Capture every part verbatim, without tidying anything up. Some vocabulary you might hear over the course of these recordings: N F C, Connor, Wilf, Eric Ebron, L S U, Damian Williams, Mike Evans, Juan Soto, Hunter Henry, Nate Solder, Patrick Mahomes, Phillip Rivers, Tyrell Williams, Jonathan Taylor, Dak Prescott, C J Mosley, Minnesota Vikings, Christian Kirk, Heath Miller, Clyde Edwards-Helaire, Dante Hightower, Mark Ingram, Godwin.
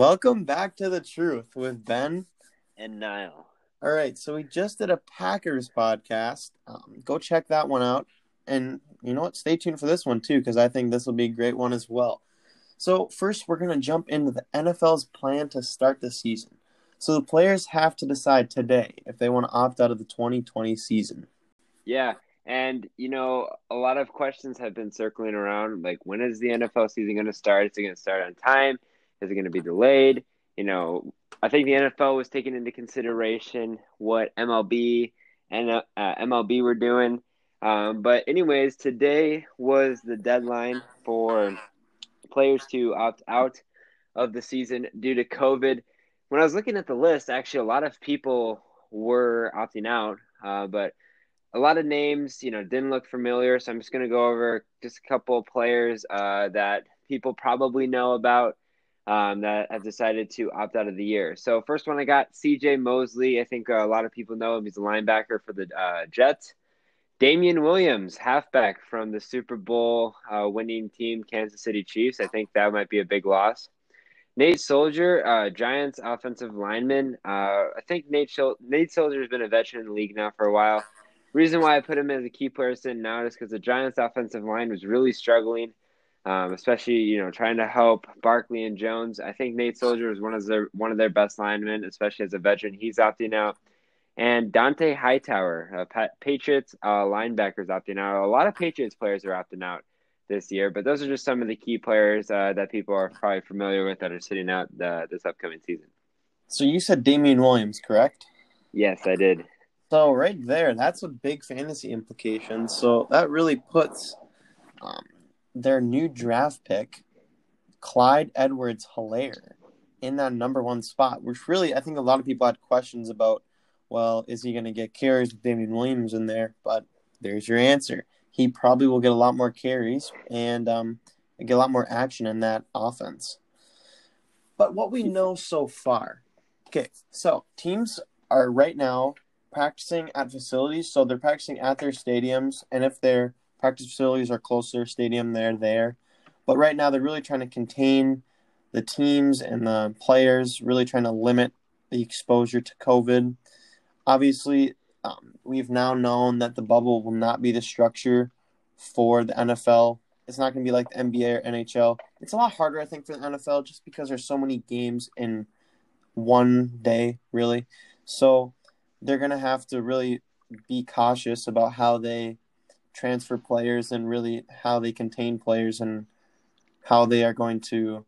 Welcome back to The Truth with Ben and Niall. All right, so we just did a Packers podcast. Um, go check that one out. And you know what? Stay tuned for this one, too, because I think this will be a great one as well. So first, we're going to jump into the N F L's plan to start the season. So the players have to decide today if they want to opt out of the twenty twenty season. Yeah, and, you know, a lot of questions have been circling around, like, when is the N F L season going to start? Is it going to start on time? Is it going to be delayed? You know, I think the N F L was taking into consideration what M L B and uh, M L B were doing. Um, but anyways, today was the deadline for players to opt out of the season due to COVID. When I was looking at the list, actually, a lot of people were opting out, uh, but a lot of names, you know, didn't look familiar. So I'm just going to go over just a couple of players uh, that people probably know about. Um, that have decided to opt out of the year. So first one I got, C J Mosley. I think a lot of people know him. He's a linebacker for the uh, Jets. Damian Williams, halfback from the Super Bowl uh, winning team, Kansas City Chiefs. I think that might be a big loss. Nate Solder, uh, Giants offensive lineman. Uh, I think Nate, Shul- Nate Solder has been a veteran in the league now for a while. Reason why I put him as a key player sitting now is because the Giants offensive line was really struggling. Um, especially, you know, trying to help Barkley and Jones. I think Nate Solder is one of their one of their best linemen, especially as a veteran. He's opting out. And Dante Hightower, uh, Patriots uh, linebacker, is opting out. A lot of Patriots players are opting out this year, but those are just some of the key players uh, that people are probably familiar with that are sitting out the, this upcoming season. So you said Damian Williams, correct? Yes, I did. So right there, that's a big fantasy implication. So that really puts um, – their new draft pick, Clyde Edwards-Helaire, in that number one spot, which really I think a lot of people had questions about, well, is he going to get carries with Damian Williams in there? But there's your answer. He probably will get a lot more carries and um, get a lot more action in that offense. But what we know so far, okay, so teams are right now practicing at facilities, so they're practicing at their stadiums, and if they're practice facilities are closer, stadium, they're there. But right now they're really trying to contain the teams and the players, really trying to limit the exposure to COVID. Obviously, um, we've now known that the bubble will not be the structure for the N F L. It's not going to be like the N B A or N H L. It's a lot harder, I think, for the N F L just because there's so many games in one day, really. So they're going to have to really be cautious about how they transfer players and really how they contain players and how they are going to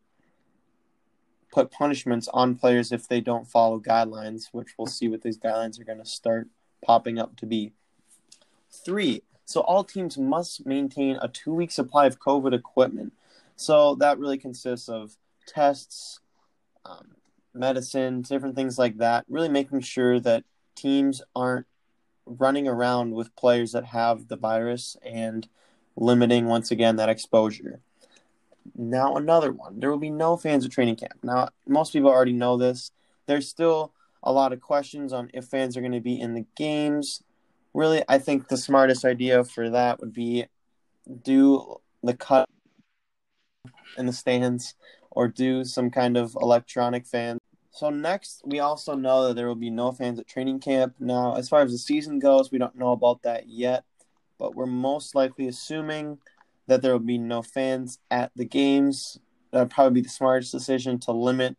put punishments on players if they don't follow guidelines, which we'll see what these guidelines are going to start popping up to be. Three, so all teams must maintain a two-week supply of COVID equipment. So that really consists of tests, um, medicine, different things like that, really making sure that teams aren't running around with players that have the virus and limiting, once again, that exposure. Now another one. There will be no fans at training camp. Now, most people already know this. There's still a lot of questions on if fans are going to be in the games. Really, I think the smartest idea for that would be do the cut in the stands or do some kind of electronic fans. So next, we also know that there will be no fans at training camp. Now, as far as the season goes, we don't know about that yet, but we're most likely assuming that there will be no fans at the games. That would probably be the smartest decision to limit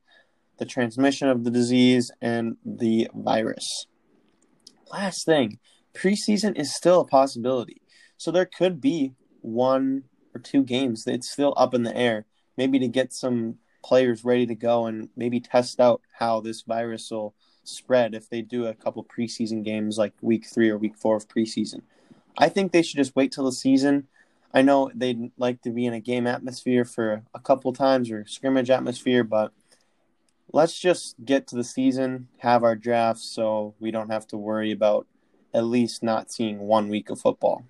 the transmission of the disease and the virus. Last thing, preseason is still a possibility. So there could be one or two games that's still up in the air, maybe to get some players ready to go and maybe test out how this virus will spread if they do a couple preseason games like week three or week four of preseason. I think they should just wait till the season. I know they'd like to be in a game atmosphere for a couple times or scrimmage atmosphere, but let's just get to the season, have our drafts so we don't have to worry about at least not seeing one week of football.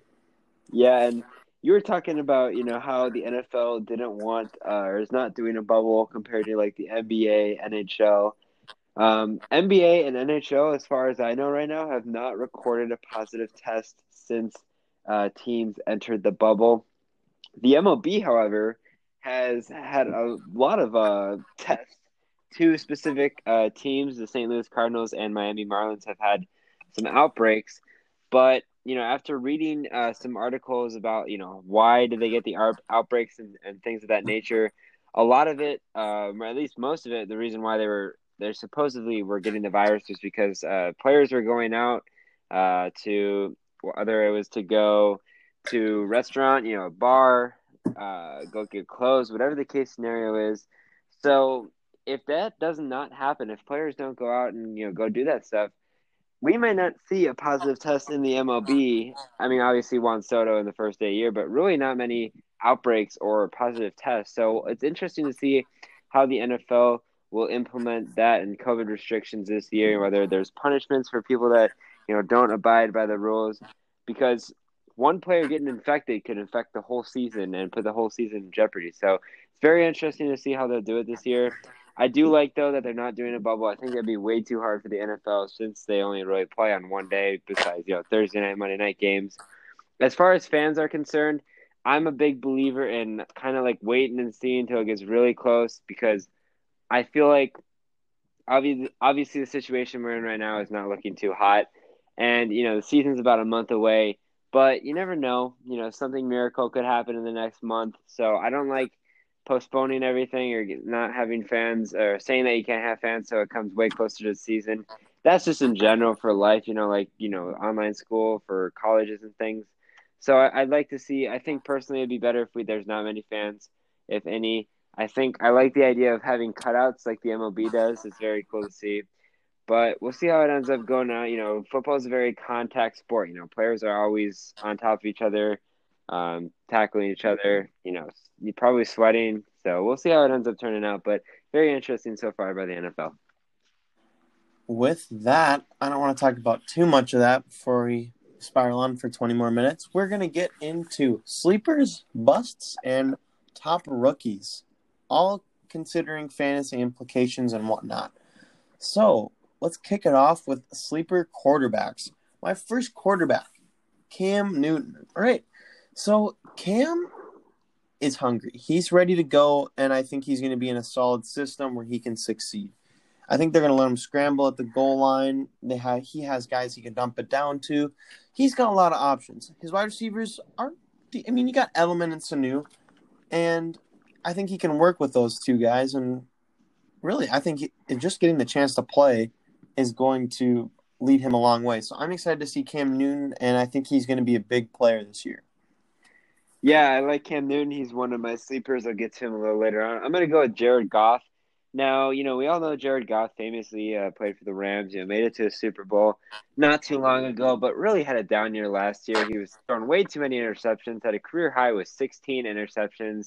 Yeah, and you were talking about, you know, how the N F L didn't want uh, or is not doing a bubble compared to, like, the N B A, N H L. Um, N B A and N H L, as far as I know right now, have not recorded a positive test since uh, teams entered the bubble. The M L B, however, has had a lot of uh, tests two specific uh, teams, the Saint Louis Cardinals and Miami Marlins, have had some outbreaks. But, you know, after reading uh, some articles about, you know, why did they get the ar- outbreaks and, and things of that nature, a lot of it, um, or at least most of it, the reason why they were they supposedly were getting the virus was because uh, players were going out uh, to whether it was to go to a restaurant, you know, a bar, uh, go get clothes, whatever the case scenario is. So if that does not happen, if players don't go out and, you know, go do that stuff, we might not see a positive test in the M L B. I mean, obviously Juan Soto in the first day of the year, but really not many outbreaks or positive tests. So it's interesting to see how the N F L will implement that and COVID restrictions this year, whether there's punishments for people that, you know, don't abide by the rules, because one player getting infected could affect the whole season and put the whole season in jeopardy. So it's very interesting to see how they'll do it this year. I do like, though, that they're not doing a bubble. I think that'd be way too hard for the N F L since they only really play on one day besides, you know, Thursday night, Monday night games. As far as fans are concerned, I'm a big believer in kind of like waiting and seeing until it gets really close, because I feel like obviously, obviously the situation we're in right now is not looking too hot. And, you know, the season's about a month away, but you never know. You know, something miracle could happen in the next month. So I don't like postponing everything or not having fans or saying that you can't have fans so it comes way closer to the season. That's just in general for life, you know, like, you know, online school for colleges and things. So I, I'd like to see, I think personally it'd be better if we, there's not many fans, if any. I think I like the idea of having cutouts like the M L B does. It's very cool to see. But we'll see how it ends up going out. You know, football is a very contact sport. You know, players are always on top of each other, um, tackling each other, you know, you're probably sweating. So we'll see how it ends up turning out. But very interesting so far by the N F L. With that, I don't want to talk about too much of that before we spiral on for twenty more minutes. We're going to get into sleepers, busts, and top rookies, all considering fantasy implications and whatnot. So let's kick it off with sleeper quarterbacks. My first quarterback, Cam Newton. All right. So Cam is hungry. He's ready to go, and I think he's going to be in a solid system where he can succeed. I think they're going to let him scramble at the goal line. They have, he has guys he can dump it down to. He's got a lot of options. His wide receivers are – I mean, you got Edelman and Sanu, and I think he can work with those two guys. And really, I think he, just getting the chance to play is going to lead him a long way. So I'm excited to see Cam Newton, and I think he's going to be a big player this year. Yeah, I like Cam Newton. He's one of my sleepers. I'll get to him a little later on. I'm going to go with Jared Goff. Now, you know, we all know Jared Goff famously uh, played for the Rams, you know, made it to a Super Bowl not too long ago, but really had a down year last year. He was throwing way too many interceptions, had a career high with sixteen interceptions.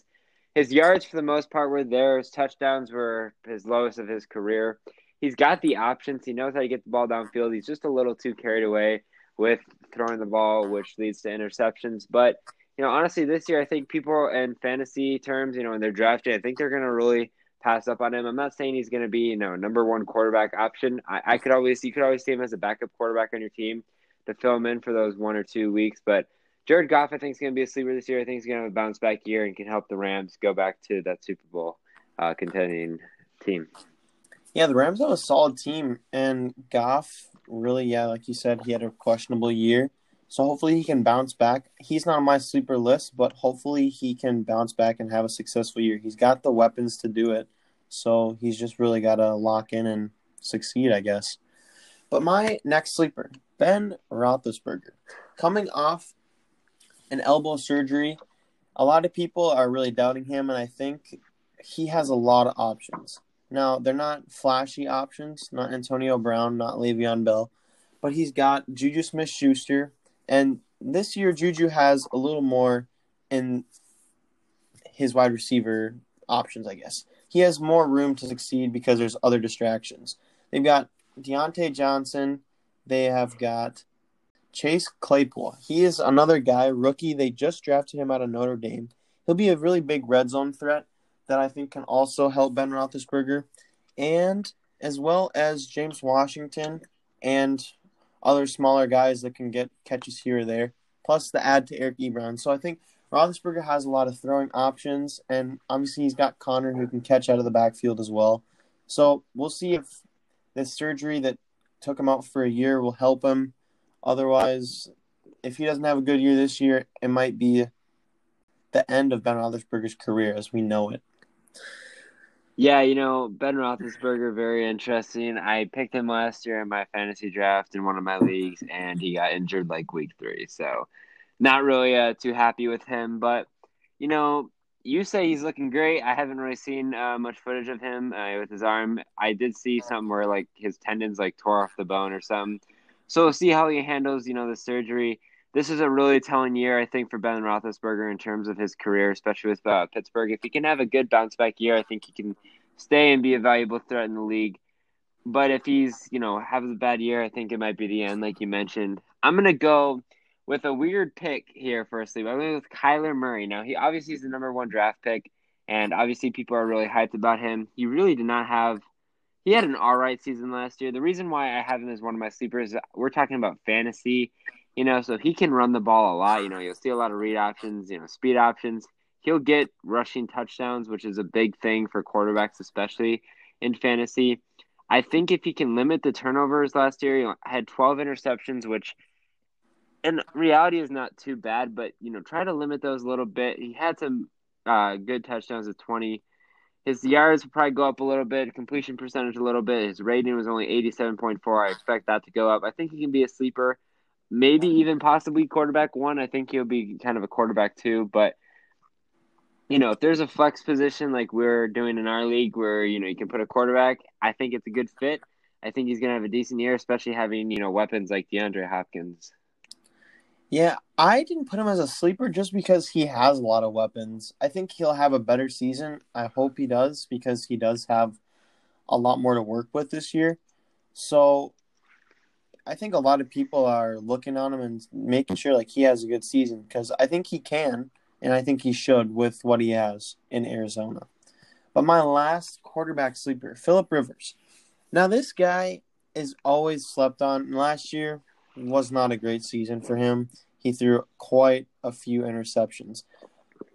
His yards, for the most part, were there. His touchdowns were his lowest of his career. He's got the options. He knows how to get the ball downfield. He's just a little too carried away with throwing the ball, which leads to interceptions. But, you know, honestly, this year I think people in fantasy terms, you know, when they're drafted, I think they're going to really – pass up on him. I'm not saying he's going to be, you know, number one quarterback option. I, I could always, you could always see him as a backup quarterback on your team to fill him in for those one or two weeks. But Jared Goff, I think, is going to be a sleeper this year. I think he's going to have a bounce back year and can help the Rams go back to that Super Bowl uh, contending team. Yeah, the Rams have a solid team, and Goff really, yeah, like you said, he had a questionable year. So hopefully he can bounce back. He's not on my sleeper list, but hopefully he can bounce back and have a successful year. He's got the weapons to do it, so he's just really got to lock in and succeed, I guess. But my next sleeper, Ben Roethlisberger. Coming off an elbow surgery, a lot of people are really doubting him, and I think he has a lot of options. Now, they're not flashy options, not Antonio Brown, not Le'Veon Bell, but he's got Juju Smith-Schuster. And this year, Juju has a little more in his wide receiver options, I guess. He has more room to succeed because there's other distractions. They've got Deontay Johnson. They have got Chase Claypool. He is another guy, rookie. They just drafted him out of Notre Dame. He'll be a really big red zone threat that I think can also help Ben Roethlisberger. And as well as James Washington and other smaller guys that can get catches here or there, plus the add to Eric Ebron. So I think Roethlisberger has a lot of throwing options, and obviously he's got Connor who can catch out of the backfield as well. So we'll see if this surgery that took him out for a year will help him. Otherwise, if he doesn't have a good year this year, it might be the end of Ben Roethlisberger's career as we know it. Yeah, you know, Ben Roethlisberger, very interesting. I picked him last year in my fantasy draft in one of my leagues, and he got injured like week three. So not really uh, too happy with him. But, you know, you say he's looking great. I haven't really seen uh, much footage of him uh, with his arm. I did see something where, like, his tendons, like, tore off the bone or something. So we'll see how he handles, you know, the surgery. This is a really telling year, I think, for Ben Roethlisberger in terms of his career, especially with uh, Pittsburgh. If he can have a good bounce-back year, I think he can stay and be a valuable threat in the league. But if he's, you know, having a bad year, I think it might be the end, like you mentioned. I'm going to go with a weird pick here, firstly. I'm going with Kyler Murray. Now, he obviously is the number one draft pick, and obviously people are really hyped about him. He really did not have – he had an all right season last year. The reason why I have him as one of my sleepers, we're talking about fantasy – you know, so he can run the ball a lot. You know, you'll see a lot of read options, you know, speed options. He'll get rushing touchdowns, which is a big thing for quarterbacks, especially in fantasy. I think if he can limit the turnovers last year, he had twelve interceptions, which in reality is not too bad, but, you know, try to limit those a little bit. He had some uh, good touchdowns at twenty. His yards will probably go up a little bit, completion percentage a little bit. His rating was only eighty-seven point four. I expect that to go up. I think he can be a sleeper. Maybe even possibly quarterback one. I think he'll be kind of a quarterback two. But, you know, if there's a flex position like we're doing in our league where, you know, you can put a quarterback, I think it's a good fit. I think he's going to have a decent year, especially having, you know, weapons like DeAndre Hopkins. Yeah, I didn't put him as a sleeper just because he has a lot of weapons. I think he'll have a better season. I hope he does because he does have a lot more to work with this year. So I think a lot of people are looking on him and making sure like he has a good season because I think he can and I think he should with what he has in Arizona. But my last quarterback sleeper, Phillip Rivers. Now this guy is always slept on. Last year was not a great season for him. He threw quite a few interceptions.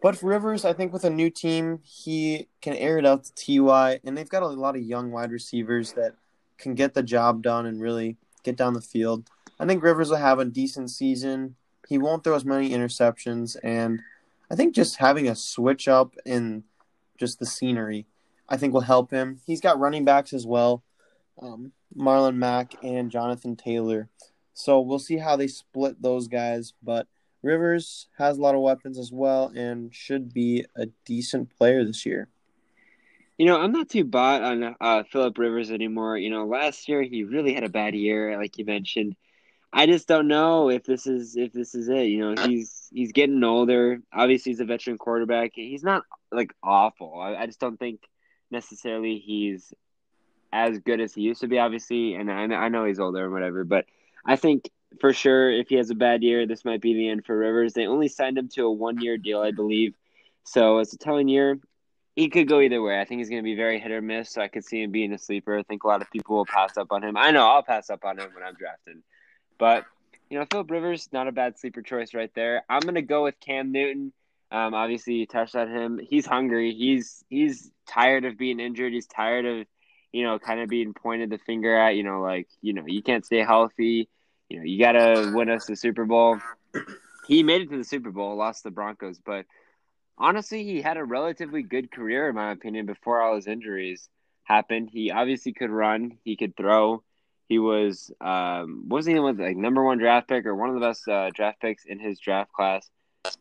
But for Rivers, I think with a new team, he can air it out to T Y, and they've got a lot of young wide receivers that can get the job done and really get down the field. I think Rivers will have a decent season. He won't throw as many interceptions, and I think just having a switch up in just the scenery, I think will help him. He's got running backs as well, um, Marlon Mack and Jonathan Taylor. So we'll see how they split those guys, but Rivers has a lot of weapons as well and should be a decent player this year. You know, I'm not too bought on uh, Phillip Rivers anymore. You know, last year he really had a bad year, like you mentioned. I just don't know if this is if this is it. You know, he's he's getting older. Obviously, he's a veteran quarterback. He's not like awful. I, I just don't think necessarily he's as good as he used to be. Obviously, and I, I know he's older and whatever, but I think for sure if he has a bad year, this might be the end for Rivers. They only signed him to a one-year deal, I believe. So it's a telling year. He could go either way. I think he's going to be very hit or miss, so I could see him being a sleeper. I think a lot of people will pass up on him. I know I'll pass up on him when I'm drafted. But, you know, Phillip Rivers, not a bad sleeper choice right there. I'm going to go with Cam Newton. Um, obviously, you touched on him. He's hungry. He's he's tired of being injured. He's tired of, you know, kind of being pointed the finger at, you know, like, you know, you can't stay healthy. You know, you got to win us the Super Bowl. He made it to the Super Bowl, lost to the Broncos, but honestly, he had a relatively good career, in my opinion, before all his injuries happened. He obviously could run. He could throw. He was, um, wasn't even like number one draft pick or one of the best uh, draft picks in his draft class.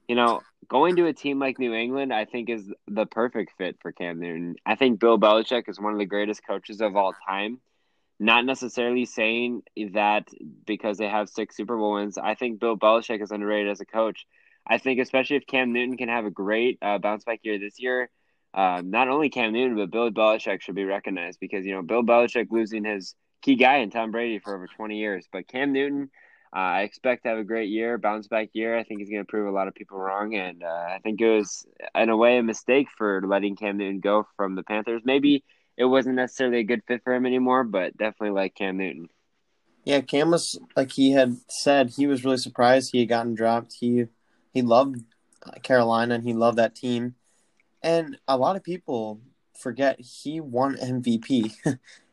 You know, going to a team like New England, I think, is the perfect fit for Cam Newton. I think Bill Belichick is one of the greatest coaches of all time. Not necessarily saying that because they have six Super Bowl wins. I think Bill Belichick is underrated as a coach. I think especially if Cam Newton can have a great uh, bounce-back year this year, uh, not only Cam Newton, but Bill Belichick should be recognized because, you know, Bill Belichick losing his key guy in Tom Brady for over twenty years. But Cam Newton, uh, I expect to have a great year, bounce-back year. I think he's going to prove a lot of people wrong, and uh, I think it was, in a way, a mistake for letting Cam Newton go from the Panthers. Maybe it wasn't necessarily a good fit for him anymore, but definitely like Cam Newton. Yeah, Cam was, like he had said, he was really surprised he had gotten dropped. He – He loved Carolina, and he loved that team. And a lot of people forget he won M V P.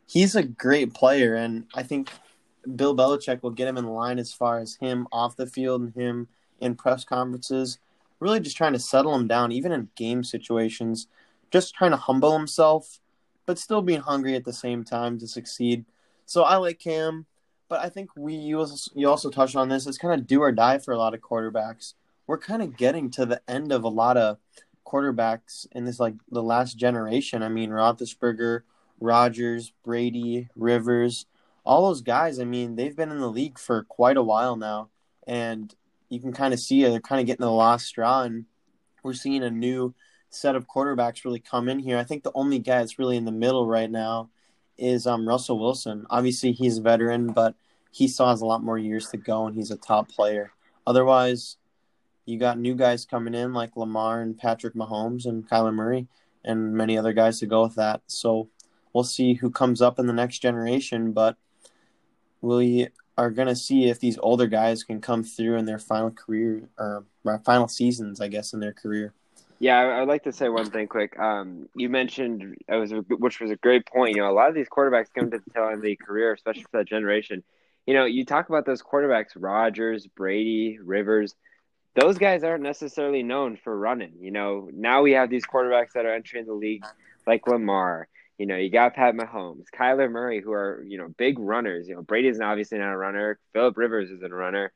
He's a great player, and I think Bill Belichick will get him in line as far as him off the field and him in press conferences, really just trying to settle him down, even in game situations, just trying to humble himself, but still being hungry at the same time to succeed. So I like Cam, but I think we you also, you also touched on this. It's kind of do or die for a lot of quarterbacks. We're kind of getting to the end of a lot of quarterbacks in this, like the last generation. I mean, Roethlisberger, Rodgers, Brady, Rivers, all those guys. I mean, they've been in the league for quite a while now, and you can kind of see it, they're kind of getting the last straw, and we're seeing a new set of quarterbacks really come in here. I think the only guy that's really in the middle right now is um, Russell Wilson. Obviously, he's a veteran, but he still has a lot more years to go, and he's a top player. Otherwise, you got new guys coming in like Lamar and Patrick Mahomes and Kyler Murray and many other guys to go with that. So we'll see who comes up in the next generation, but we are going to see if these older guys can come through in their final career or final seasons, I guess, in their career. Yeah, I'd like to say one thing quick. Um, you mentioned, it was a, which was a great point, you know, a lot of these quarterbacks come to the tail end of their career, especially for that generation. You know, you talk about those quarterbacks, Rodgers, Brady, Rivers, those guys aren't necessarily known for running. You know, now we have these quarterbacks that are entering the league like Lamar. You know, you got Pat Mahomes, Kyler Murray, who are, you know, big runners. You know, Brady's obviously not a runner. Phillip Rivers isn't a runner.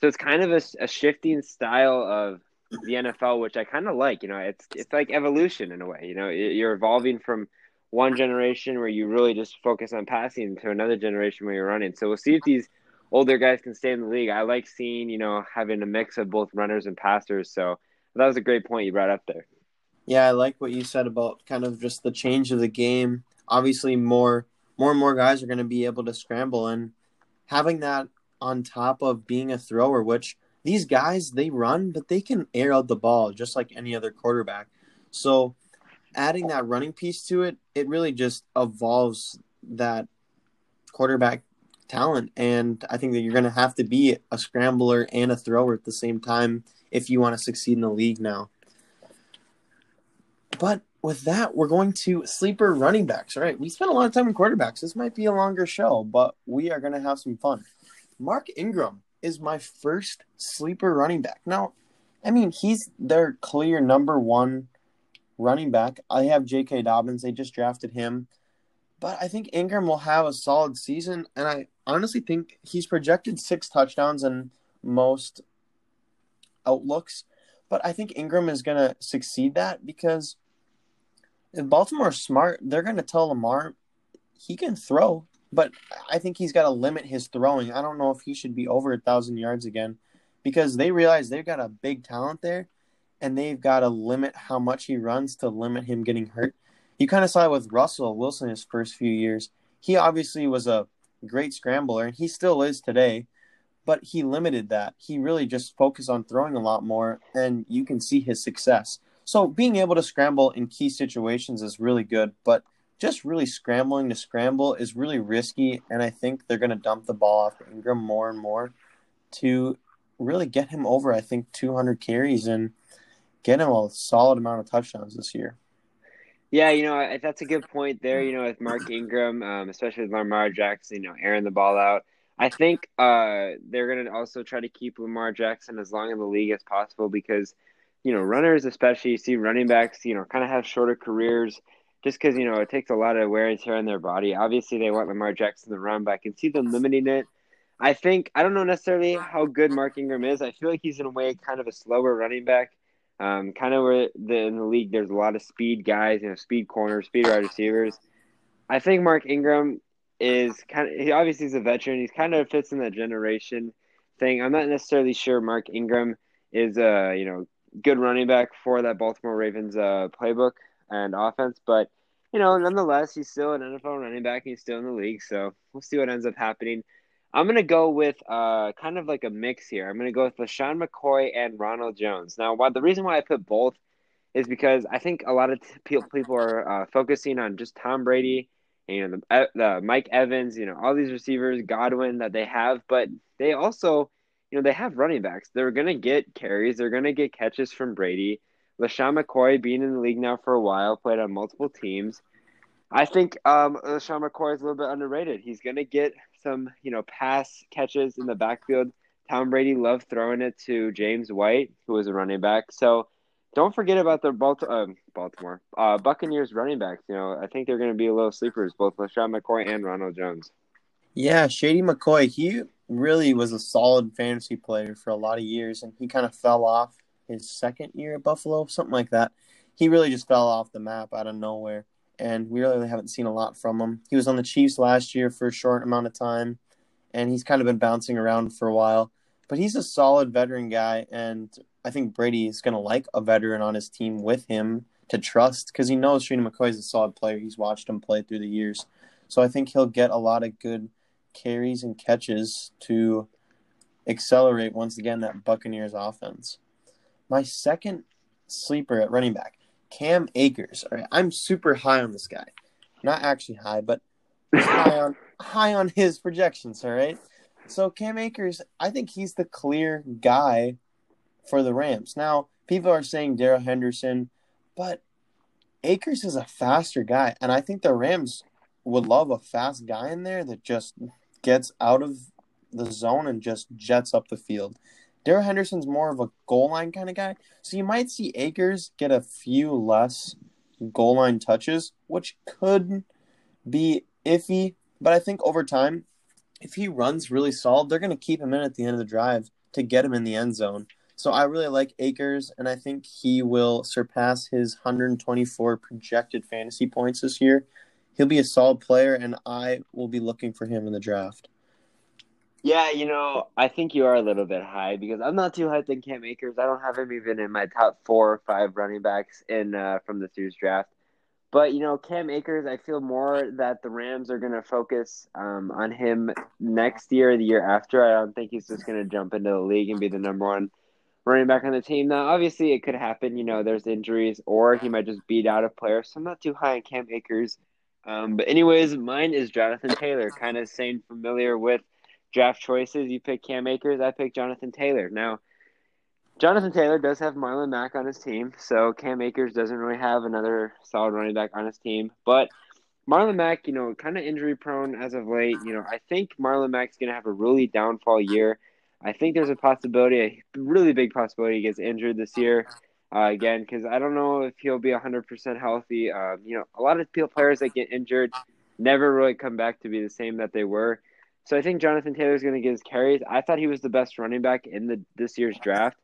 So it's kind of a, a shifting style of the N F L, which I kind of like. You know, it's it's like evolution in a way. You know, you're evolving from one generation where you really just focus on passing to another generation where you're running. So we'll see if these older guys can stay in the league. I like seeing, you know, having a mix of both runners and passers. So that was a great point you brought up there. Yeah, I like what you said about kind of just the change of the game. Obviously, more more and more guys are going to be able to scramble, and having that on top of being a thrower, which these guys, they run, but they can air out the ball just like any other quarterback. So adding that running piece to it, it really just evolves that quarterback talent. And I think that you're going to have to be a scrambler and a thrower at the same time if you want to succeed in the league now. But with that, we're going to sleeper running backs. All right, we spent a lot of time on quarterbacks. This might be a longer show, but we are going to have some fun. Mark Ingram is my first sleeper running back. Now, I mean, he's their clear number one running back. I have J K Dobbins. They just drafted him. But I think Ingram will have a solid season, and I honestly think he's projected six touchdowns in most outlooks. But I think Ingram is going to succeed that, because if Baltimore's smart, they're going to tell Lamar he can throw. But I think he's got to limit his throwing. I don't know if he should be over one thousand yards again, because they realize they've got a big talent there, and they've got to limit how much he runs to limit him getting hurt. You kind of saw it with Russell Wilson his first few years. He obviously was a great scrambler, and he still is today, but he limited that. He really just focused on throwing a lot more, and you can see his success. So being able to scramble in key situations is really good, but just really scrambling to scramble is really risky, and I think they're going to dump the ball off Ingram more and more to really get him over, I think, two hundred carries and get him a solid amount of touchdowns this year. Yeah, you know, that's a good point there, you know, with Mark Ingram, um, especially with Lamar Jackson, you know, airing the ball out. I think uh, they're going to also try to keep Lamar Jackson as long in the league as possible because, you know, runners especially, you see running backs, you know, kind of have shorter careers, just because, you know, it takes a lot of wear and tear on their body. Obviously, they want Lamar Jackson to run, but I can see them limiting it. I think – I don't know necessarily how good Mark Ingram is. I feel like he's in a way kind of a slower running back, um, kind of where the, in the league there's a lot of speed guys, you know, speed corners, speed wide receivers. I think Mark Ingram is kind of – he obviously is a veteran. He's kind of fits in that generation thing. I'm not necessarily sure Mark Ingram is a, you know, good running back for that Baltimore Ravens uh, playbook and offense, but you know, nonetheless, he's still an N F L running back. He's still in the league, so we'll see what ends up happening. I'm going to go with uh, kind of like a mix here. I'm going to go with LeSean McCoy and Ronald Jones. Now, why, the reason why I put both is because I think a lot of t- people are uh, focusing on just Tom Brady and the, the Mike Evans, you know, all these receivers, Godwin that they have, but they also, you know, they have running backs. They're going to get carries. They're going to get catches from Brady. LeSean McCoy, being in the league now for a while, played on multiple teams. I think um, LeSean McCoy is a little bit underrated. He's going to get some, you know, pass catches in the backfield. Tom Brady loved throwing it to James White, who was a running back. So don't forget about the Balt- uh, Baltimore uh, Buccaneers running backs. You know, I think they're going to be a little sleepers, both LeSean McCoy and Ronald Jones. Yeah, Shady McCoy, he really was a solid fantasy player for a lot of years, and he kind of fell off his second year at Buffalo, something like that. He really just fell off the map out of nowhere, and we really haven't seen a lot from him. He was on the Chiefs last year for a short amount of time, and he's kind of been bouncing around for a while. But he's a solid veteran guy, and I think Brady is going to like a veteran on his team with him to trust, because he knows Shady McCoy is a solid player. He's watched him play through the years. So I think he'll get a lot of good carries and catches to accelerate, once again, that Buccaneers offense. My second sleeper at running back, Cam Akers. All right, I'm super high on this guy. Not actually high, but high on high on his projections, all right? So Cam Akers, I think he's the clear guy for the Rams. Now, people are saying Darrell Henderson, but Akers is a faster guy, and I think the Rams would love a fast guy in there that just gets out of the zone and just jets up the field. Darrell Henderson's more of a goal line kind of guy, so you might see Akers get a few less goal line touches, which could be iffy, but I think over time, if he runs really solid, they're going to keep him in at the end of the drive to get him in the end zone. So I really like Akers, and I think he will surpass his one hundred twenty-four projected fantasy points this year. He'll be a solid player, and I will be looking for him in the draft. Yeah, you know, I think you are a little bit high because I'm not too hyped on Cam Akers. I don't have him even in my top four or five running backs in uh, from this year's draft. But, you know, Cam Akers, I feel more that the Rams are going to focus um, on him next year or the year after. I don't think he's just going to jump into the league and be the number one running back on the team. Now, obviously, it could happen. You know, there's injuries or he might just beat out a player. So I'm not too high on Cam Akers. Um, but anyways, mine is Jonathan Taylor, kind of same familiar with draft choices. You pick Cam Akers, I pick Jonathan Taylor. Now, Jonathan Taylor does have Marlon Mack on his team, so Cam Akers doesn't really have another solid running back on his team. But Marlon Mack, you know, kind of injury-prone as of late. You know, I think Marlon Mack's going to have a really downfall year. I think there's a possibility, a really big possibility he gets injured this year uh, again, because I don't know if he'll be one hundred percent healthy. Um, you know, a lot of players that get injured never really come back to be the same that they were. So I think Jonathan Taylor is going to get his carries. I thought he was the best running back in the this year's draft.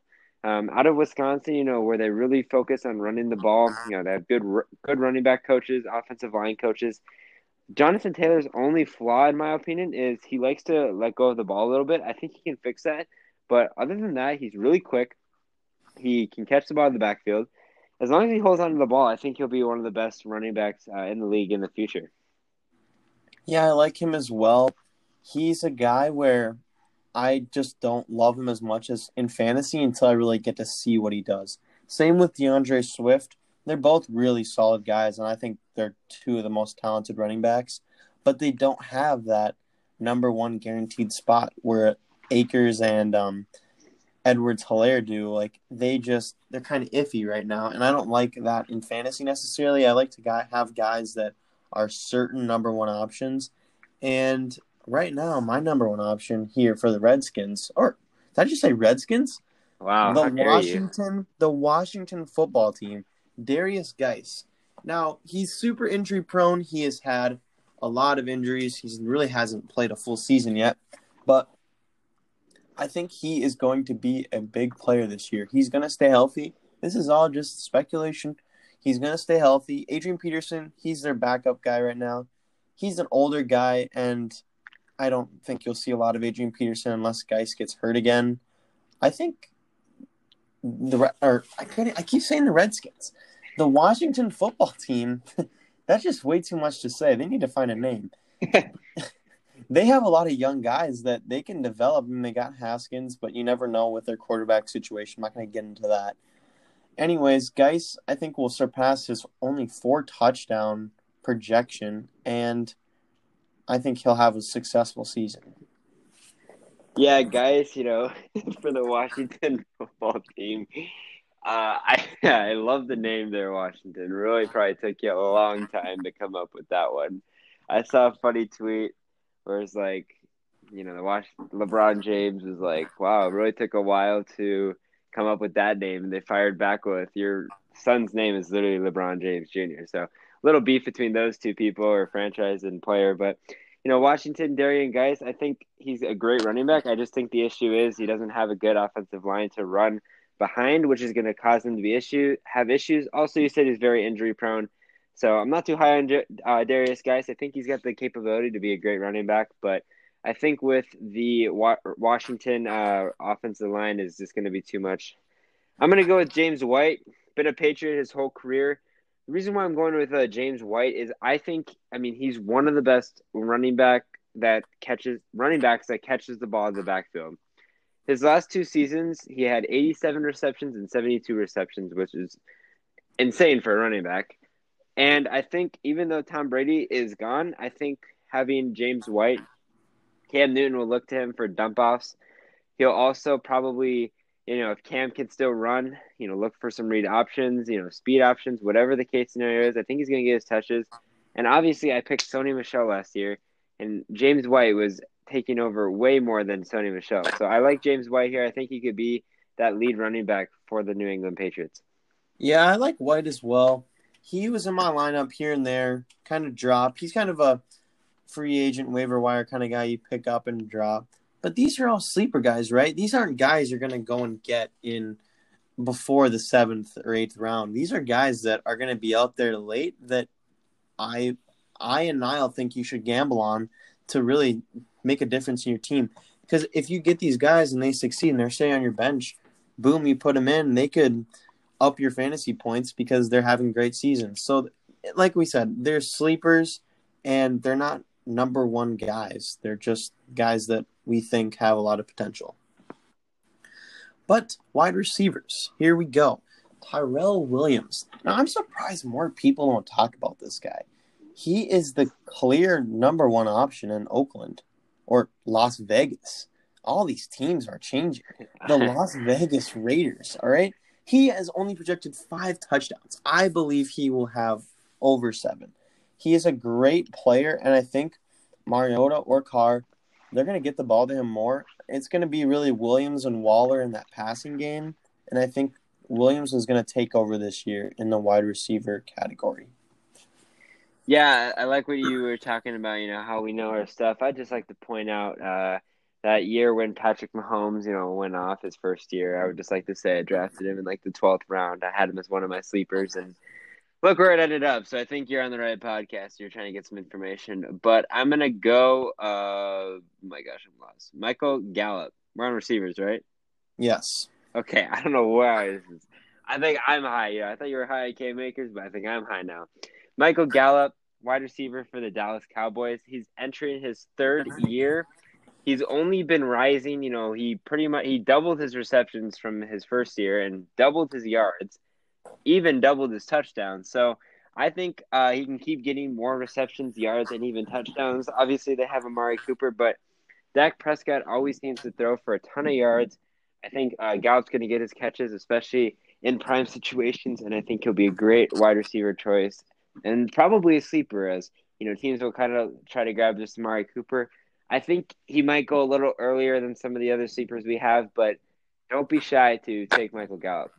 Um, out of Wisconsin, you know, where they really focus on running the ball. You know, they have good good running back coaches, offensive line coaches. Jonathan Taylor's only flaw, in my opinion, is he likes to let go of the ball a little bit. I think he can fix that. But other than that, he's really quick. He can catch the ball in the backfield. As long as he holds onto the ball, I think he'll be one of the best running backs uh, in the league in the future. Yeah, I like him as well. He's a guy where I just don't love him as much as in fantasy until I really get to see what he does. Same with DeAndre Swift. They're both really solid guys, and I think they're two of the most talented running backs. But they don't have that number one guaranteed spot where Akers and um, Edwards-Helaire do. Like they just they're kind of iffy right now, and I don't like that in fantasy necessarily. I like to guy, have guys that are certain number one options, and right now, my number one option here for the Redskins, or did I just say Redskins? Wow, the Washington, you. the Washington football team, Darius Geis. Now he's super injury prone. He has had a lot of injuries. He really hasn't played a full season yet, but I think he is going to be a big player this year. He's going to stay healthy. This is all just speculation. He's going to stay healthy. Adrian Peterson, he's their backup guy right now. He's an older guy, and I don't think you'll see a lot of Adrian Peterson unless Geis gets hurt again. I think the or I couldn't, I keep saying the Redskins, the Washington football team. That's just way too much to say. They need to find a name. They have a lot of young guys that they can develop, and they got Haskins, but you never know with their quarterback situation. I'm not going to get into that. Anyways, Geis, I think, will surpass his only four touchdown projection, and I think he'll have a successful season. Yeah, guys, you know, for the Washington football team, Uh, I I love the name there, Washington. Really probably took you a long time to come up with that one. I saw a funny tweet where it's like, you know, the Washington, LeBron James was like, wow, it really took a while to come up with that name. And they fired back with, your son's name is literally LeBron James Junior So a little beef between those two people, or franchise and player. But, you know, Washington, Darian Guice, I think he's a great running back. I just think the issue is he doesn't have a good offensive line to run behind, which is going to cause him to be issue have issues. Also, you said he's very injury prone, so I'm not too high on uh, Darius Guice. I think he's got the capability to be a great running back, but I think with the Wa- Washington uh, offensive line is just going to be too much. I'm going to go with James White. Been a Patriot his whole career. The reason why I'm going with uh, James White is I think I mean he's one of the best running back that catches running backs that catches the ball in the backfield. His last two seasons, he had eighty-seven receptions and seventy-two receptions, which is insane for a running back. And I think even though Tom Brady is gone, I think having James White, Cam Newton will look to him for dump-offs. He'll also probably, you know, if Cam can still run, you know, look for some read options, you know, speed options, whatever the case scenario is. I think he's going to get his touches. And obviously I picked Sony Michel last year, and James White was – taking over way more than Sony Michel. So I like James White here. I think he could be that lead running back for the New England Patriots. Yeah, I like White as well. He was in my lineup here and there, kind of dropped. He's kind of a free agent, waiver wire kind of guy you pick up and drop. But these are all sleeper guys, right? These aren't guys you're going to go and get in before the seventh or eighth round. These are guys that are going to be out there late that I, I and Niall think you should gamble on to really make a difference in your team. Because if you get these guys and they succeed and they're staying on your bench, boom, you put them in, they could up your fantasy points because they're having great seasons. So like we said, they're sleepers and they're not number one guys. They're just guys that we think have a lot of potential. But wide receivers, here we go. Tyrell Williams. Now I'm surprised more people don't talk about this guy. He is the clear number one option in Oakland. Or Las Vegas. All these teams are changing. The Las Vegas Raiders, all right? He has only projected five touchdowns. I believe he will have over seven. He is a great player, and I think Mariota or Carr, they're going to get the ball to him more. It's going to be really Williams and Waller in that passing game, and I think Williams is going to take over this year in the wide receiver category. Yeah, I like what you were talking about, you know, how we know our stuff. I'd just like to point out uh, that year when Patrick Mahomes, you know, went off his first year, I would just like to say I drafted him in like the twelfth round. I had him as one of my sleepers, and look where it ended up. So I think you're on the right podcast. You're trying to get some information. But I'm going to go, uh, oh my gosh, I'm lost. Michael Gallup. We're on receivers, right? Yes. Okay, I don't know why this is. I think I'm high. Yeah, I thought you were high at Cam Akers, but I think I'm high now. Michael Gallup, wide receiver for the Dallas Cowboys. He's entering his third year. He's only been rising. You know, he pretty much he doubled his receptions from his first year and doubled his yards, even doubled his touchdowns. So I think uh, he can keep getting more receptions, yards, and even touchdowns. Obviously, they have Amari Cooper, but Dak Prescott always seems to throw for a ton of yards. I think uh, Gallup's going to get his catches, especially in prime situations, and I think he'll be a great wide receiver choice. And probably a sleeper, as you know, teams will kind of try to grab this Amari Cooper. I think he might go a little earlier than some of the other sleepers we have, but don't be shy to take Michael Gallup.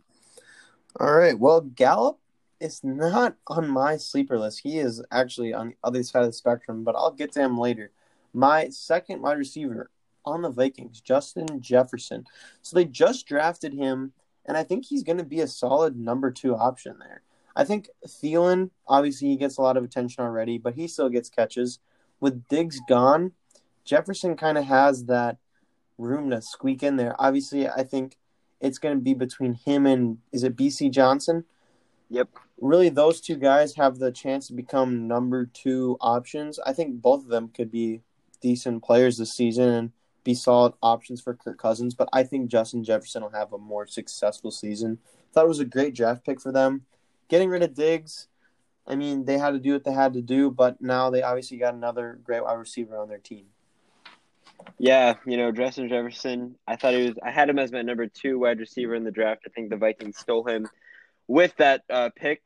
All right. Well, Gallup is not on my sleeper list. He is actually on the other side of the spectrum, but I'll get to him later. My second wide receiver on the Vikings, Justin Jefferson. So they just drafted him, and I think he's going to be a solid number two option there. I think Thielen, obviously he gets a lot of attention already, but he still gets catches. With Diggs gone, Jefferson kind of has that room to squeak in there. Obviously, I think it's going to be between him and, is it B C Johnson? Yep. Really, those two guys have the chance to become number two options. I think both of them could be decent players this season and be solid options for Kirk Cousins, but I think Justin Jefferson will have a more successful season. Thought it was a great draft pick for them. Getting rid of Diggs, I mean, they had to do what they had to do, but now they obviously got another great wide receiver on their team. Yeah, you know, Justin Jefferson, I thought he was – I had him as my number two wide receiver in the draft. I think the Vikings stole him with that uh, pick.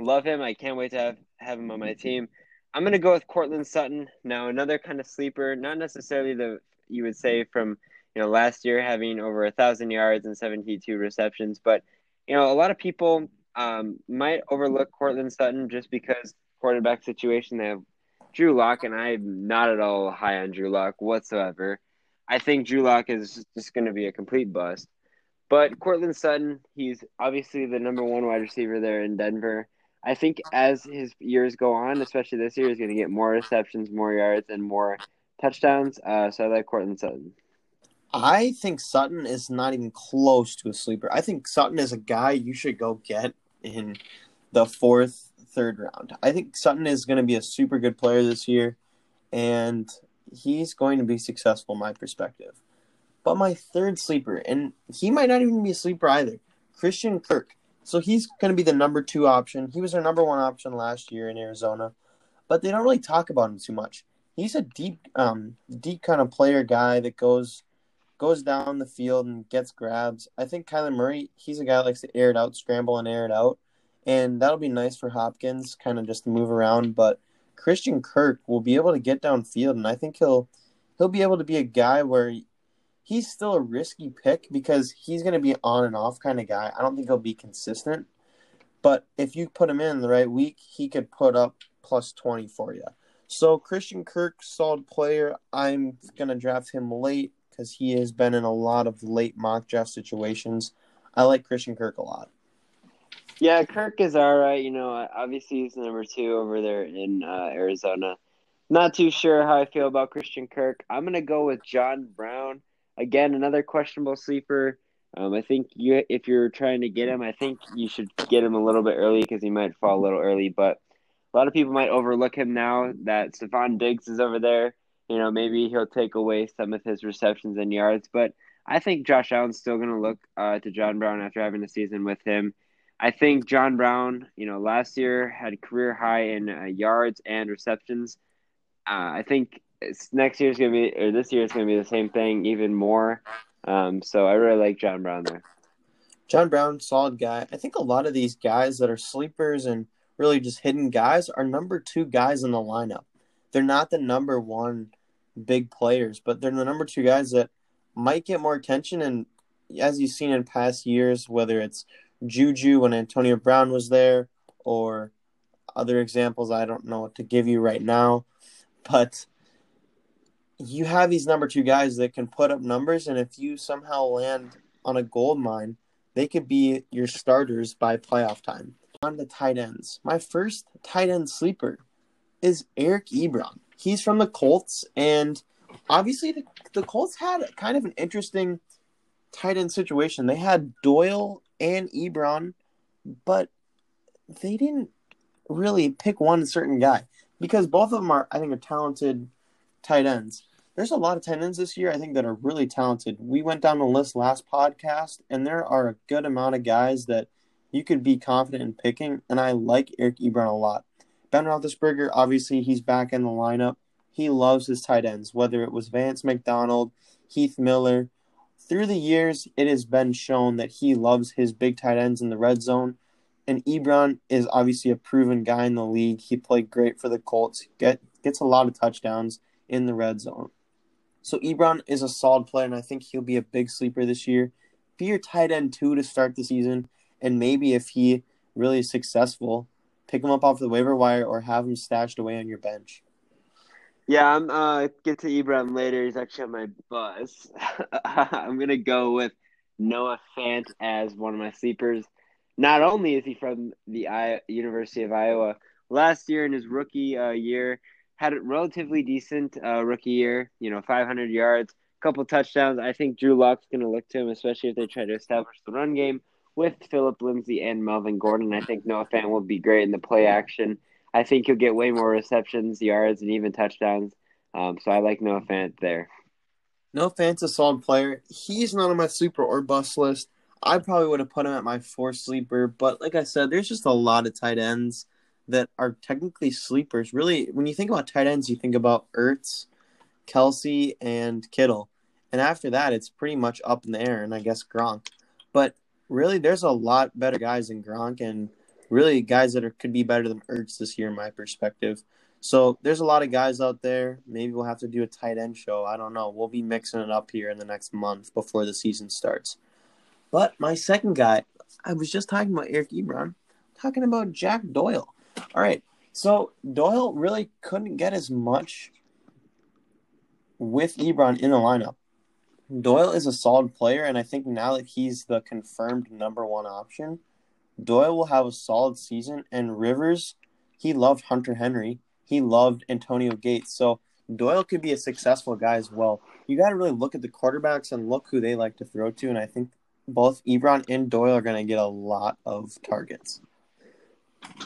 Love him. I can't wait to have, have him on my team. I'm going to go with Courtland Sutton. Now, another kind of sleeper, not necessarily the – you would say from, you know, last year having over one thousand yards and seventy-two receptions. But, you know, a lot of people um, might overlook Courtland Sutton just because quarterback situation they have. Drew Lock, and I'm not at all high on Drew Lock whatsoever. I think Drew Lock is just going to be a complete bust. But Courtland Sutton, he's obviously the number one wide receiver there in Denver. I think as his years go on, especially this year, he's going to get more receptions, more yards, and more touchdowns. Uh, so I like Courtland Sutton. I think Sutton is not even close to a sleeper. I think Sutton is a guy you should go get in the fourth, third round. I think Sutton is going to be a super good player this year, and he's going to be successful in my perspective. But my third sleeper, and he might not even be a sleeper either, Christian Kirk. So he's going to be the number two option. He was their number one option last year in Arizona, but they don't really talk about him too much. He's a deep, um, deep kind of player guy that goes goes down the field and gets grabs. I think Kyler Murray, he's a guy that likes to air it out, scramble and air it out. And that'll be nice for Hopkins, kind of just to move around. But Christian Kirk will be able to get downfield, and I think he'll he'll be able to be a guy where he, he's still a risky pick because he's going to be an on and off kind of guy. I don't think he'll be consistent. But if you put him in the right week, he could put up plus twenty for you. So Christian Kirk, solid player. I'm going to draft him late because he has been in a lot of late mock draft situations. I like Christian Kirk a lot. Yeah, Kirk is all right. You know, obviously he's number two over there in uh, Arizona. Not too sure how I feel about Christian Kirk. I'm going to go with John Brown. Again, another questionable sleeper. Um, I think you, if you're trying to get him, I think you should get him a little bit early because he might fall a little early. But a lot of people might overlook him now that Stephon Diggs is over there. You know, maybe he'll take away some of his receptions and yards. But I think Josh Allen's still going to look uh, to John Brown after having a season with him. I think John Brown, you know, last year had career high in uh, yards and receptions. Uh, I think it's, next year's going to be, or this year's going to be the same thing, even more. Um, so I really like John Brown there. John Brown, solid guy. I think a lot of these guys that are sleepers and really just hidden guys are number two guys in the lineup. They're not the number one big players, but they're the number two guys that might get more attention. And as you've seen in past years, whether it's Juju when Antonio Brown was there, or other examples I don't know what to give you right now. But you have these number two guys that can put up numbers, and if you somehow land on a gold mine, they could be your starters by playoff time. On the tight ends, my first tight end sleeper is Eric Ebron. He's from the Colts, and obviously the, the Colts had kind of an interesting tight end situation. They had Doyle and Ebron, but they didn't really pick one certain guy because both of them are, I think, are talented tight ends. There's a lot of tight ends this year, I think, that are really talented. We went down the list last podcast, and there are a good amount of guys that you could be confident in picking, and I like Eric Ebron a lot. Ben Roethlisberger, obviously, he's back in the lineup. He loves his tight ends, whether it was Vance McDonald, Heath Miller. Through the years, it has been shown that he loves his big tight ends in the red zone, and Ebron is obviously a proven guy in the league. He played great for the Colts, get, gets a lot of touchdowns in the red zone. So Ebron is a solid player, and I think he'll be a big sleeper this year. Be your tight end two to start the season, and maybe if he really is successful, pick him up off the waiver wire or have him stashed away on your bench. Yeah, I'm uh get to Ebron later. He's actually on my bus. I'm gonna go with Noah Fant as one of my sleepers. Not only is he from the I- University of Iowa, last year in his rookie uh, year had a relatively decent uh, rookie year. You know, five hundred yards, a couple touchdowns. I think Drew Lock's gonna look to him, especially if they try to establish the run game with Phillip Lindsay and Melvin Gordon. I think Noah Fant will be great in the play action. I think he'll get way more receptions, yards, and even touchdowns. Um, so I like Noah Fant there. Noah Fant's a solid player. He's not on my sleeper or bust list. I probably would have put him at my fourth sleeper. But like I said, there's just a lot of tight ends that are technically sleepers. Really, when you think about tight ends, you think about Ertz, Kelsey, and Kittle. And after that, it's pretty much up in the air, and I guess Gronk. But really, there's a lot better guys than Gronk, and really guys that are, could be better than Ertz this year, in my perspective. So there's a lot of guys out there. Maybe we'll have to do a tight end show. I don't know. We'll be mixing it up here in the next month before the season starts. But my second guy, I was just talking about Eric Ebron, talking about Jack Doyle. All right, so Doyle really couldn't get as much with Ebron in the lineup. Doyle is a solid player, and I think now that he's the confirmed number one option, Doyle will have a solid season. And Rivers, he loved Hunter Henry. He loved Antonio Gates. So Doyle could be a successful guy as well. You got to really look at the quarterbacks and look who they like to throw to, and I think both Ebron and Doyle are going to get a lot of targets.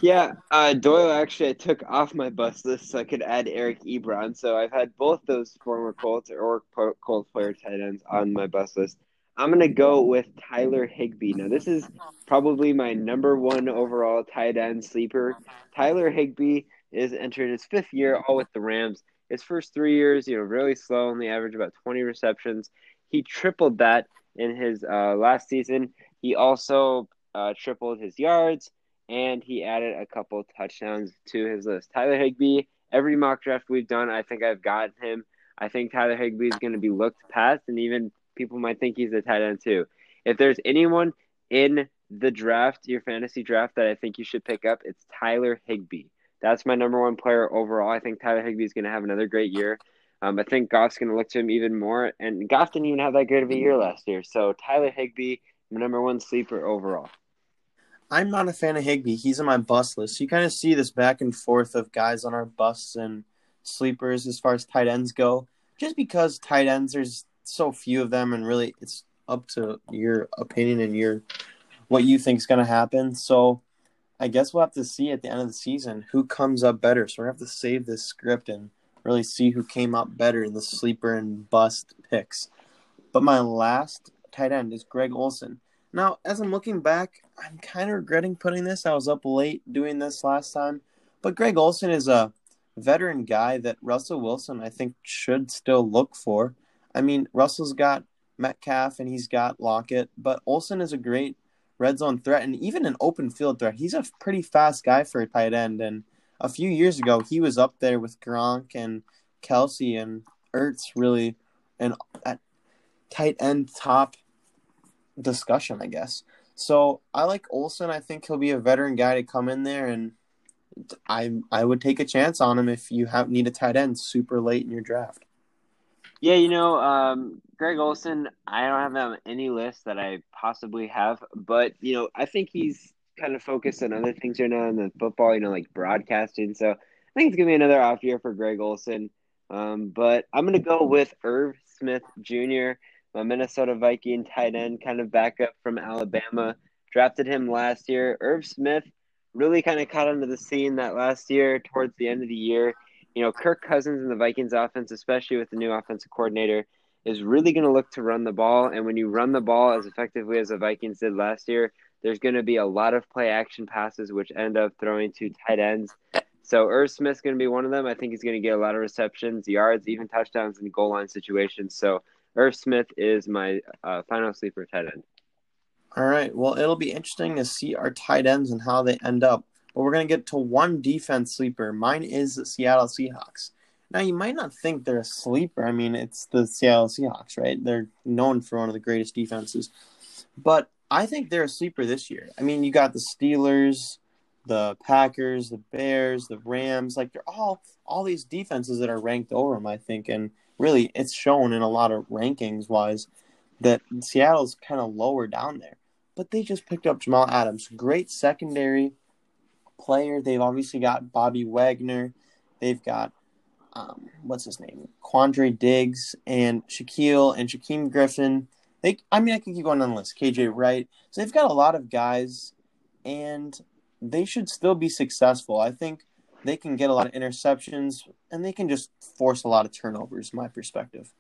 Yeah, uh, Doyle actually I took off my bus list so I could add Eric Ebron. So I've had both those former Colts or Colts player tight ends on my bus list. I'm going to go with Tyler Higbee. Now, this is probably my number one overall tight end sleeper. Tyler Higbee is entering his fifth year all with the Rams. His first three years, you know, really slow, only average about twenty receptions. He tripled that in his uh, last season. He also uh, tripled his yards. And he added a couple touchdowns to his list. Tyler Higbee, every mock draft we've done, I think I've gotten him. I think Tyler Higbee is going to be looked past, and even people might think he's a tight end too. If there's anyone in the draft, your fantasy draft, that I think you should pick up, it's Tyler Higbee. That's my number one player overall. I think Tyler Higbee is going to have another great year. Um, I think Goff's going to look to him even more, and Goff didn't even have that great of a year last year. So Tyler Higbee, my number one sleeper overall. I'm not a fan of Higbee. He's on my bus list. You kind of see this back and forth of guys on our bus and sleepers as far as tight ends go, just because tight ends, there's so few of them, and really it's up to your opinion and your what you think is going to happen. So I guess we'll have to see at the end of the season who comes up better. So we're going to have to save this script and really see who came up better in the sleeper and bust picks. But my last tight end is Greg Olsen. Now, as I'm looking back, I'm kind of regretting putting this. I was up late doing this last time. But Greg Olsen is a veteran guy that Russell Wilson, I think, should still look for. I mean, Russell's got Metcalf and he's got Lockett. But Olsen is a great red zone threat and even an open field threat. He's a pretty fast guy for a tight end. And a few years ago, he was up there with Gronk and Kelsey and Ertz, really, and at tight end top discussion, I guess. So I like Olsen. I think he'll be a veteran guy to come in there, and I I would take a chance on him if you have need a tight end super late in your draft. Yeah, you know, um, Greg Olsen, I don't have him on any list that I possibly have, but you know, I think he's kind of focused on other things right now in the football, you know, like broadcasting. So I think it's gonna be another off year for Greg Olsen. Um, but I'm gonna go with Irv Smith Junior A Minnesota Viking tight end, kind of backup from Alabama. Drafted him last year. Irv Smith really kind of caught onto the scene that last year towards the end of the year. You know, Kirk Cousins and the Vikings offense, especially with the new offensive coordinator, is really going to look to run the ball. And when you run the ball as effectively as the Vikings did last year, there's going to be a lot of play action passes which end up throwing to tight ends. So Irv Smith's going to be one of them. I think he's going to get a lot of receptions, yards, even touchdowns in goal line situations. So Irv Smith is my uh, final sleeper tight end. All right. Well, it'll be interesting to see our tight ends and how they end up. But we're going to get to one defense sleeper. Mine is the Seattle Seahawks. Now, you might not think they're a sleeper. I mean, it's the Seattle Seahawks, right? They're known for one of the greatest defenses. But I think they're a sleeper this year. I mean, you got the Steelers, the Packers, the Bears, the Rams. Like, they're all, all these defenses that are ranked over them, I think, and really, it's shown in a lot of rankings-wise that Seattle's kind of lower down there. But they just picked up Jamal Adams. Great secondary player. They've obviously got Bobby Wagner. They've got, um, what's his name, Quandre Diggs and Shaquille and Shaquem Griffin. They, I mean, I can keep going on the list. K J Wright. So they've got a lot of guys, and they should still be successful. I think they can get a lot of interceptions, and they can just force a lot of turnovers, my perspective.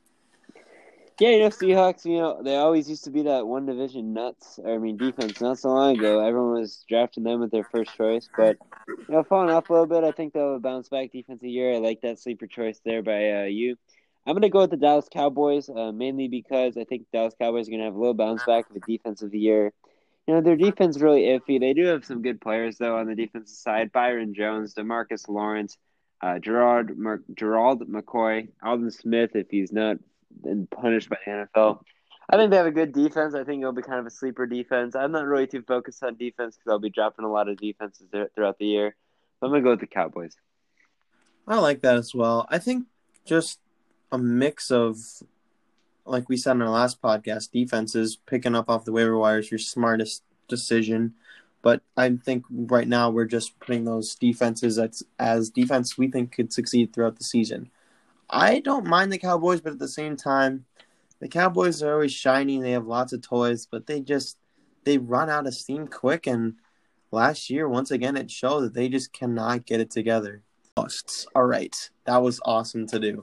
Yeah, you know, Seahawks, you know, they always used to be that one division nuts, or I mean defense not so long ago. Everyone was drafting them with their first choice, but, you know, falling off a little bit, I think they'll bounce back defensive year. I like that sleeper choice there by uh, you. I'm going to go with the Dallas Cowboys, uh, mainly because I think Dallas Cowboys are going to have a little bounce back for the defense of the year. You know, their defense is really iffy. They do have some good players, though, on the defensive side. Byron Jones, DeMarcus Lawrence, uh, Gerald, Mer- Gerald McCoy, Alden Smith, if he's not been punished by the N F L. I think they have a good defense. I think it'll be kind of a sleeper defense. I'm not really too focused on defense because I'll be dropping a lot of defenses th- throughout the year. But I'm going to go with the Cowboys. I like that as well. I think just a mix of, like we said in our last podcast, defenses picking up off the waiver wire is your smartest decision. But I think right now we're just putting those defenses as, as defense we think could succeed throughout the season. I don't mind the Cowboys, but at the same time, the Cowboys are always shiny. They have lots of toys, but they just they run out of steam quick. And last year, once again, it showed that they just cannot get it together. All right, that was awesome to do.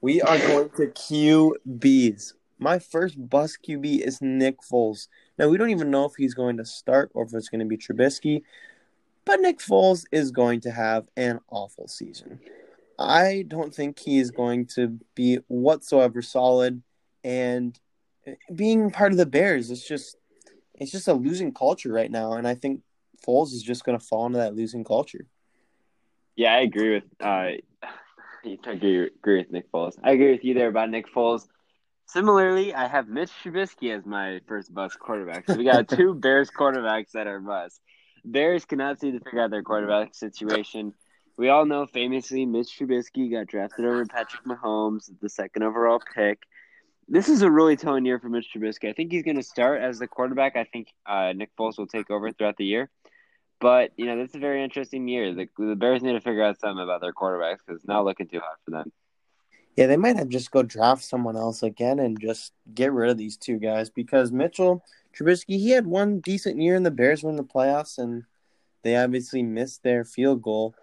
We are going to Q Bs. My first bust Q B is Nick Foles. Now, we don't even know if he's going to start or if it's going to be Trubisky, but Nick Foles is going to have an awful season. I don't think he is going to be whatsoever solid, and being part of the Bears, it's just it's just a losing culture right now, and I think Foles is just going to fall into that losing culture. Yeah, I agree with uh... – I agree, agree with Nick Foles. I agree with you there about Nick Foles. Similarly, I have Mitch Trubisky as my first bust quarterback. So we got two Bears quarterbacks that are bust. Bears cannot seem to figure out their quarterback situation. We all know famously Mitch Trubisky got drafted over Patrick Mahomes, the second overall pick. This is a really telling year for Mitch Trubisky. I think he's going to start as the quarterback. I think uh, Nick Foles will take over throughout the year. But, you know, that's a very interesting year. The, the Bears need to figure out something about their quarterbacks because it's not looking too hot for them. Yeah, they might have just go draft someone else again and just get rid of these two guys because Mitchell Trubisky, he had one decent year and the Bears were in the playoffs and they obviously missed their field goal.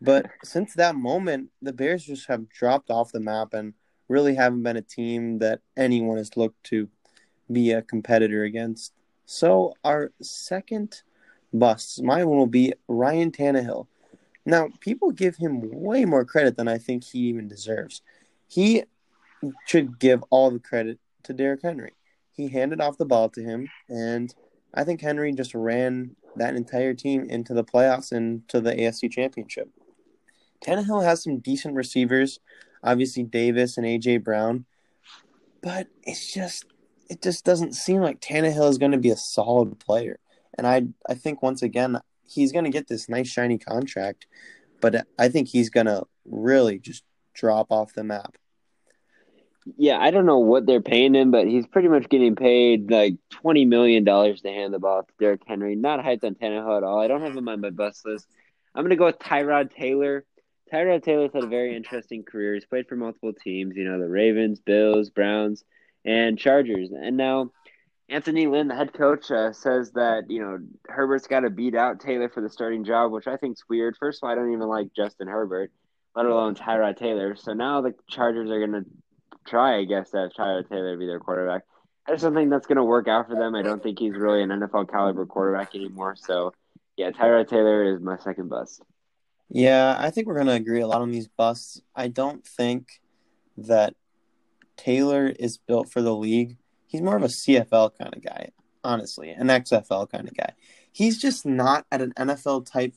But since that moment, the Bears just have dropped off the map and really haven't been a team that anyone has looked to be a competitor against. So our second busts. My one will be Ryan Tannehill. Now, people give him way more credit than I think he even deserves. He should give all the credit to Derrick Henry. He handed off the ball to him, and I think Henry just ran that entire team into the playoffs and to the A F C Championship. Tannehill has some decent receivers, obviously Davis and A J. Brown, but it's just it just doesn't seem like Tannehill is going to be a solid player. And I I think, once again, he's going to get this nice, shiny contract. But I think he's going to really just drop off the map. Yeah, I don't know what they're paying him, but he's pretty much getting paid like twenty million dollars to hand the ball to Derrick Henry. Not hyped on Tannehill at all. I don't have him on my bust list. I'm going to go with Tyrod Taylor. Tyrod Taylor's had a very interesting career. He's played for multiple teams, you know, the Ravens, Bills, Browns, and Chargers. And now Anthony Lynn, the head coach, uh, says that, you know, Herbert's got to beat out Taylor for the starting job, which I think's weird. First of all, I don't even like Justin Herbert, let alone Tyrod Taylor. So now the Chargers are going to try, I guess, to have Tyrod Taylor to be their quarterback. I just don't think that's going to work out for them. I don't think he's really an N F L caliber quarterback anymore. So, yeah, Tyrod Taylor is my second bust. Yeah, I think we're going to agree a lot on these busts. I don't think that Taylor is built for the league. He's more of a C F L kind of guy, honestly, an X F L kind of guy. He's just not at an N F L type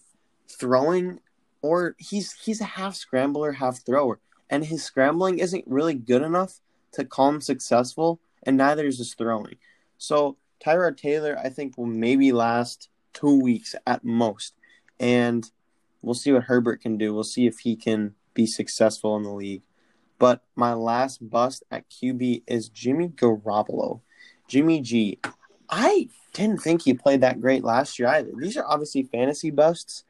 throwing, or he's he's a half scrambler, half thrower, and his scrambling isn't really good enough to call him successful, and neither is his throwing. So Tyrod Taylor, I think, will maybe last two weeks at most, and we'll see what Herbert can do. We'll see if he can be successful in the league. But my last bust at Q B is Jimmy Garoppolo. Jimmy G. I didn't think he played that great last year either. These are obviously fantasy busts.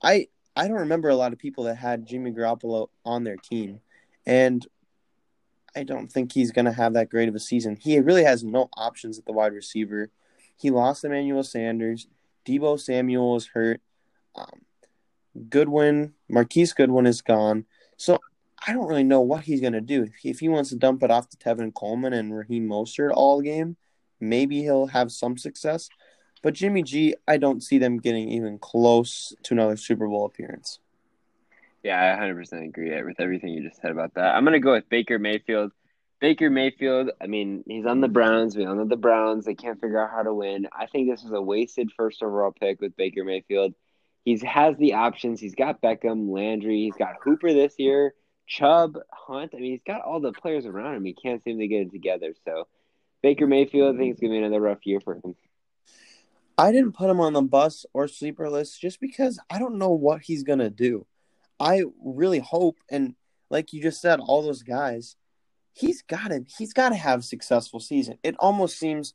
I I don't remember a lot of people that had Jimmy Garoppolo on their team. And I don't think he's going to have that great of a season. He really has no options at the wide receiver. He lost Emmanuel Sanders. Deebo Samuel is hurt. Um, Goodwin, Marquise Goodwin is gone. So I don't really know what he's going to do. If he wants to dump it off to Tevin Coleman and Raheem Mostert all game, maybe he'll have some success. But Jimmy G, I don't see them getting even close to another Super Bowl appearance. Yeah, I one hundred percent agree with everything you just said about that. I'm going to go with Baker Mayfield. Baker Mayfield, I mean, he's on the Browns. We all know the Browns. They can't figure out how to win. I think this is a wasted first overall pick with Baker Mayfield. He has the options. He's got Beckham, Landry. He's got Hooper this year, Chubb, Hunt. I mean, he's got all the players around him. He can't seem to get it together. So Baker Mayfield, I think it's going to be another rough year for him. I didn't put him on the bus or sleeper list just because I don't know what he's going to do. I really hope, and like you just said, all those guys, he's got to he's got to have a successful season. It almost seems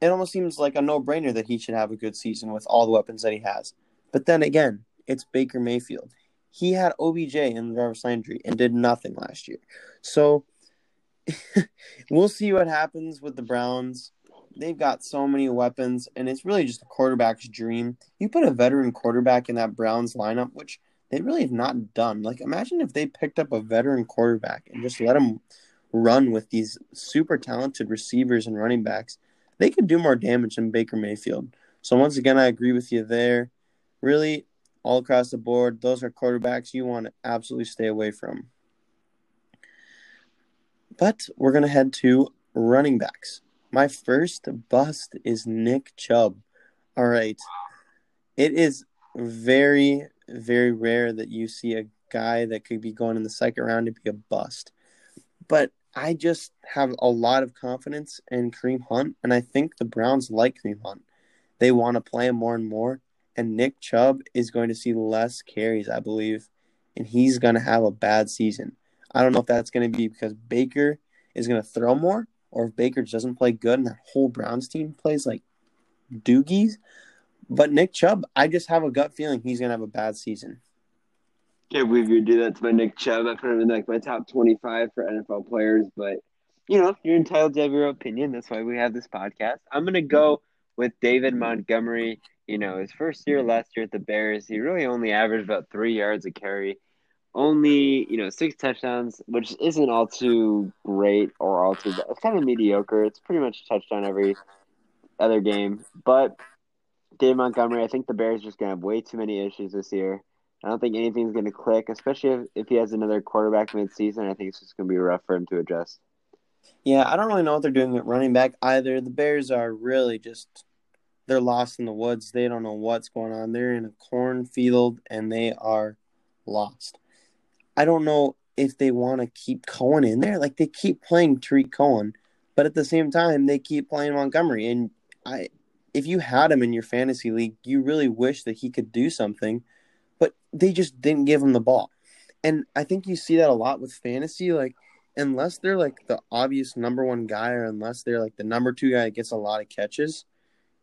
it almost seems like a no-brainer that he should have a good season with all the weapons that he has. But then again, it's Baker Mayfield. He had O B J and Jarvis Landry and did nothing last year. So we'll see what happens with the Browns. They've got so many weapons, and it's really just a quarterback's dream. You put a veteran quarterback in that Browns lineup, which they really have not done. Like, imagine if they picked up a veteran quarterback and just let him run with these super talented receivers and running backs. They could do more damage than Baker Mayfield. So, once again, I agree with you there. Really, all across the board, those are quarterbacks you want to absolutely stay away from. But we're going to head to running backs. My first bust is Nick Chubb. All right. It is very, very rare that you see a guy that could be going in the second round to be a bust. But I just have a lot of confidence in Kareem Hunt, and I think the Browns like Kareem Hunt. They want to play him more and more, and Nick Chubb is going to see less carries, I believe, and he's going to have a bad season. I don't know if that's going to be because Baker is going to throw more, or if Baker doesn't play good and that whole Browns team plays like doogies. But Nick Chubb, I just have a gut feeling he's going to have a bad season. Can't believe you do that to my Nick Chubb. I put him in like my top twenty-five for N F L players. But, you know, you're entitled to have your opinion. That's why we have this podcast. I'm going to go with David Montgomery. You know, his first year last year at the Bears, he really only averaged about three yards a carry. Only, you know, six touchdowns, which isn't all too great or all too bad. It's kind of mediocre. It's pretty much a touchdown every other game. But David Montgomery, I think the Bears are just going to have way too many issues this year. I don't think anything's going to click, especially if, if he has another quarterback midseason. I think it's just going to be rough for him to adjust. Yeah, I don't really know what they're doing at running back either. The Bears are really just – they're lost in the woods. They don't know what's going on. They're in a cornfield, and they are lost. I don't know if they want to keep Cohen in there. Like, they keep playing Tariq Cohen, but at the same time, they keep playing Montgomery. And I, if you had him in your fantasy league, you really wish that he could do something, but they just didn't give him the ball. And I think you see that a lot with fantasy. Like, unless they're, like, the obvious number one guy or unless they're, like, the number two guy that gets a lot of catches,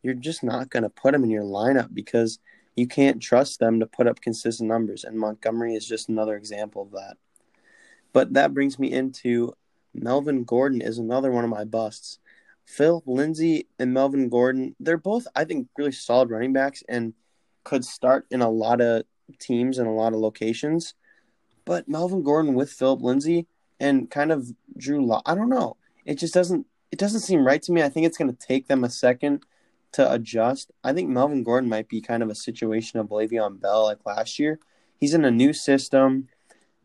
you're just not going to put him in your lineup because – you can't trust them to put up consistent numbers, and Montgomery is just another example of that. But that brings me into Melvin Gordon is another one of my busts. Phil Lindsay and Melvin Gordon, they're both, I think, really solid running backs and could start in a lot of teams and a lot of locations. But Melvin Gordon with Philip Lindsay and kind of Drew Lock, I don't know. It just doesn't it doesn't seem right to me. I think it's going to take them a second to adjust. I think Melvin Gordon might be kind of a situation of Le'Veon Bell like last year. He's in a new system.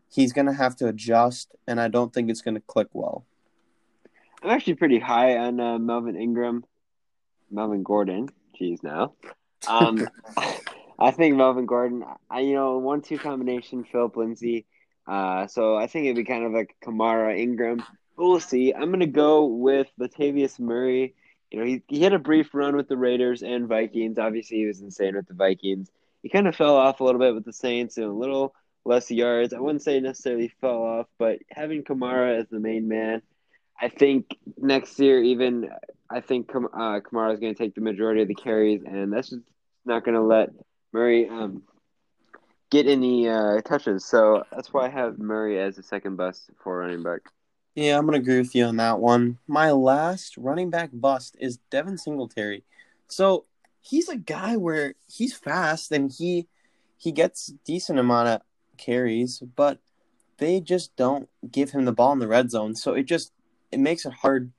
He's going to have to adjust, and I don't think it's going to click well. I'm actually pretty high on uh, Melvin Ingram. Melvin Gordon. Jeez, now. Um, I think Melvin Gordon, I, you know, one two combination, Philip Lindsay. Uh, so I think it'd be kind of like Kamara, Ingram. But we'll see. I'm going to go with Latavius Murray. You know, he, he had a brief run with the Raiders and Vikings. Obviously, he was insane with the Vikings. He kind of fell off a little bit with the Saints and a little less yards. I wouldn't say necessarily fell off, but having Kamara as the main man, I think next year even, I think uh, Kamara is going to take the majority of the carries, and that's just not going to let Murray um, get any uh, touches. So that's why I have Murray as the second best for running back. Yeah, I'm going to agree with you on that one. My last running back bust is Devin Singletary. So he's a guy where he's fast and he he gets decent amount of carries, but they just don't give him the ball in the red zone. So it just it makes it hard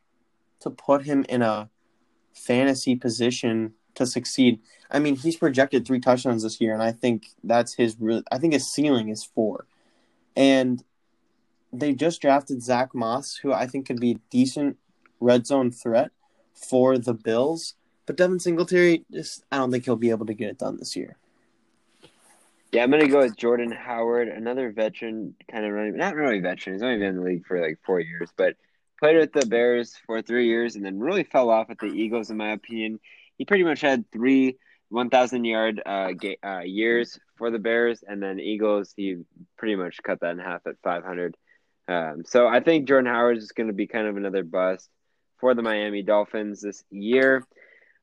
to put him in a fantasy position to succeed. I mean, he's projected three touchdowns this year, and I think that's his real, I think his ceiling is four. And they just drafted Zach Moss, who I think could be a decent red zone threat for the Bills. But Devin Singletary, just I don't think he'll be able to get it done this year. Yeah, I'm going to go with Jordan Howard, another veteran, kind of running, not really veteran. He's only been in the league for like four years, but played with the Bears for three years and then really fell off at the Eagles, in my opinion. He pretty much had three one thousand-yard uh, ga- uh, years for the Bears, and then Eagles, he pretty much cut that in half at five hundred. Um, so I think Jordan Howard is going to be kind of another bust for the Miami Dolphins this year.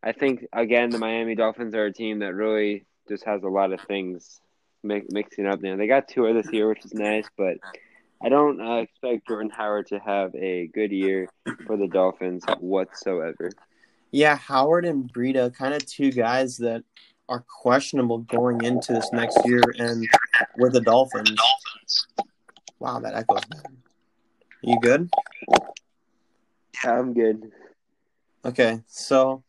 I think, again, the Miami Dolphins are a team that really just has a lot of things mi- mixing up. You know, they got Tua this year, which is nice, but I don't uh, expect Jordan Howard to have a good year for the Dolphins whatsoever. Yeah, Howard and Breida, kind of two guys that are questionable going into this next year and with the Dolphins. Wow, that echoes bad. You good? Yeah, I'm good. Okay, so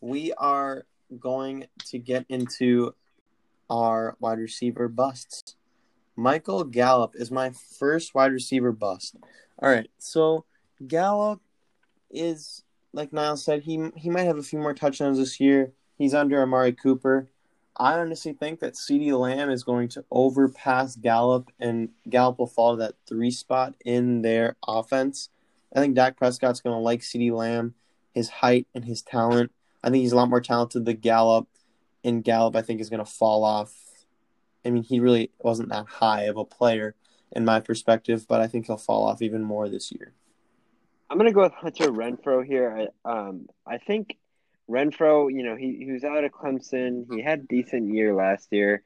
we are going to get into our wide receiver busts. Michael Gallup is my first wide receiver bust. All right, so Gallup is... Like Niall said, he he might have a few more touchdowns this year. He's under Amari Cooper. I honestly think that CeeDee Lamb is going to overpass Gallup, and Gallup will fall to that three spot in their offense. I think Dak Prescott's going to like CeeDee Lamb, his height and his talent. I think he's a lot more talented than Gallup, and Gallup I think is going to fall off. I mean, he really wasn't that high of a player in my perspective, but I think he'll fall off even more this year. I'm going to go with Hunter Renfrow here. I, um, I think Renfrow, you know, he, he was out of Clemson. He had a decent year last year.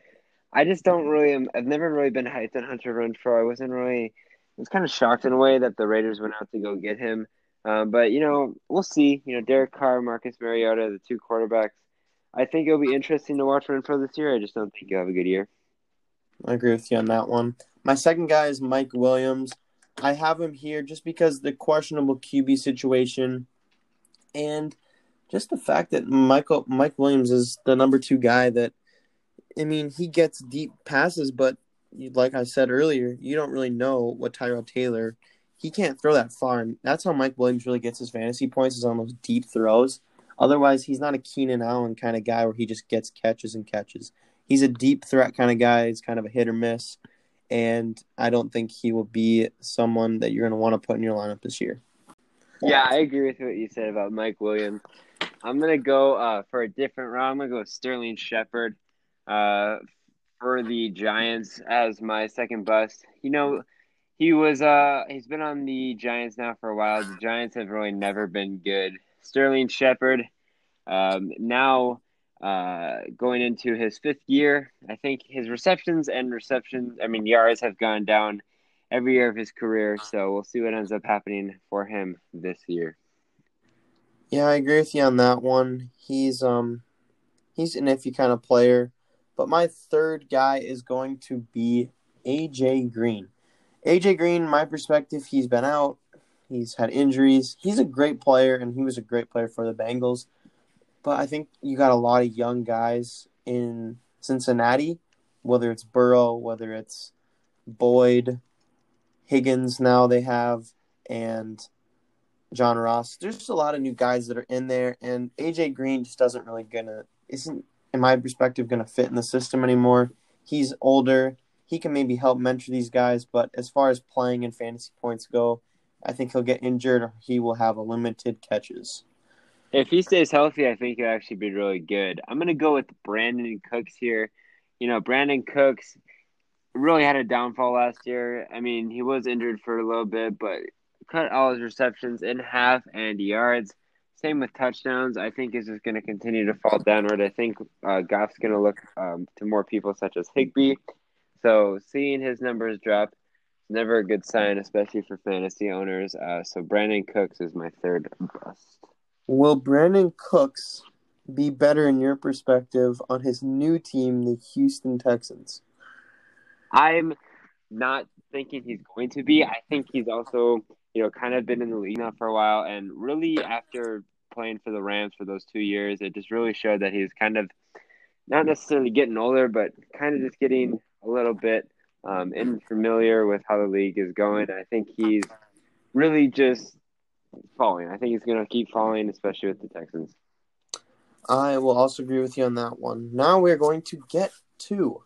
I just don't really – I've never really been hyped on Hunter Renfrow. I wasn't really – I was kind of shocked in a way that the Raiders went out to go get him. Uh, but, you know, we'll see. You know, Derek Carr, Marcus Mariota, the two quarterbacks. I think it'll be interesting to watch Renfrow this year. I just don't think he'll have a good year. I agree with you on that one. My second guy is Mike Williams. I have him here just because the questionable Q B situation and just the fact that Michael Mike Williams is the number two guy that, I mean, he gets deep passes, but like I said earlier, you don't really know what Tyrell Taylor, he can't throw that far. And that's how Mike Williams really gets his fantasy points, is on those deep throws. Otherwise, he's not a Keenan Allen kind of guy where he just gets catches and catches. He's a deep threat kind of guy. He's kind of a hit or miss. And I don't think he will be someone that you're going to want to put in your lineup this year. Yeah, I agree with what you said about Mike Williams. I'm going to go uh, for a different round. I'm going to go with Sterling Shepard uh, for the Giants as my second bust. You know, he was uh, he's been on the Giants now for a while. The Giants have really never been good. Sterling Shepard um, now – Uh, going into his fifth year, I think his receptions and receptions, I mean, yards have gone down every year of his career. So we'll see what ends up happening for him this year. Yeah, I agree with you on that one. He's um, he's an iffy kind of player. But my third guy is going to be A J Green. A J Green, my perspective, he's been out. He's had injuries. He's a great player, and he was a great player for the Bengals. But I think you got a lot of young guys in Cincinnati, whether it's Burrow, whether it's Boyd, Higgins now they have, and John Ross. There's just a lot of new guys that are in there, and A J Green just doesn't really gonna isn't, in my perspective, gonna fit in the system anymore. He's older. He can maybe help mentor these guys, but as far as playing and fantasy points go, I think he'll get injured or he will have limited catches. If he stays healthy, I think he'll actually be really good. I'm going to go with Brandon Cooks here. You know, Brandon Cooks really had a downfall last year. I mean, he was injured for a little bit, but cut all his receptions in half and yards. Same with touchdowns. I think is just going to continue to fall downward. I think uh, Goff's going to look um, to more people such as Higbee. So seeing his numbers drop is never a good sign, especially for fantasy owners. Uh, so Brandon Cooks is my third bust. Will Brandon Cooks be better in your perspective on his new team, the Houston Texans? I'm not thinking he's going to be. I think he's also, you know, kind of been in the league now for a while, and really after playing for the Rams for those two years, it just really showed that he's kind of not necessarily getting older, but kind of just getting a little bit um, unfamiliar with how the league is going. I think he's really just falling. I think he's going to keep falling, especially with the Texans. I will also agree with you on that one. Now we're going to get to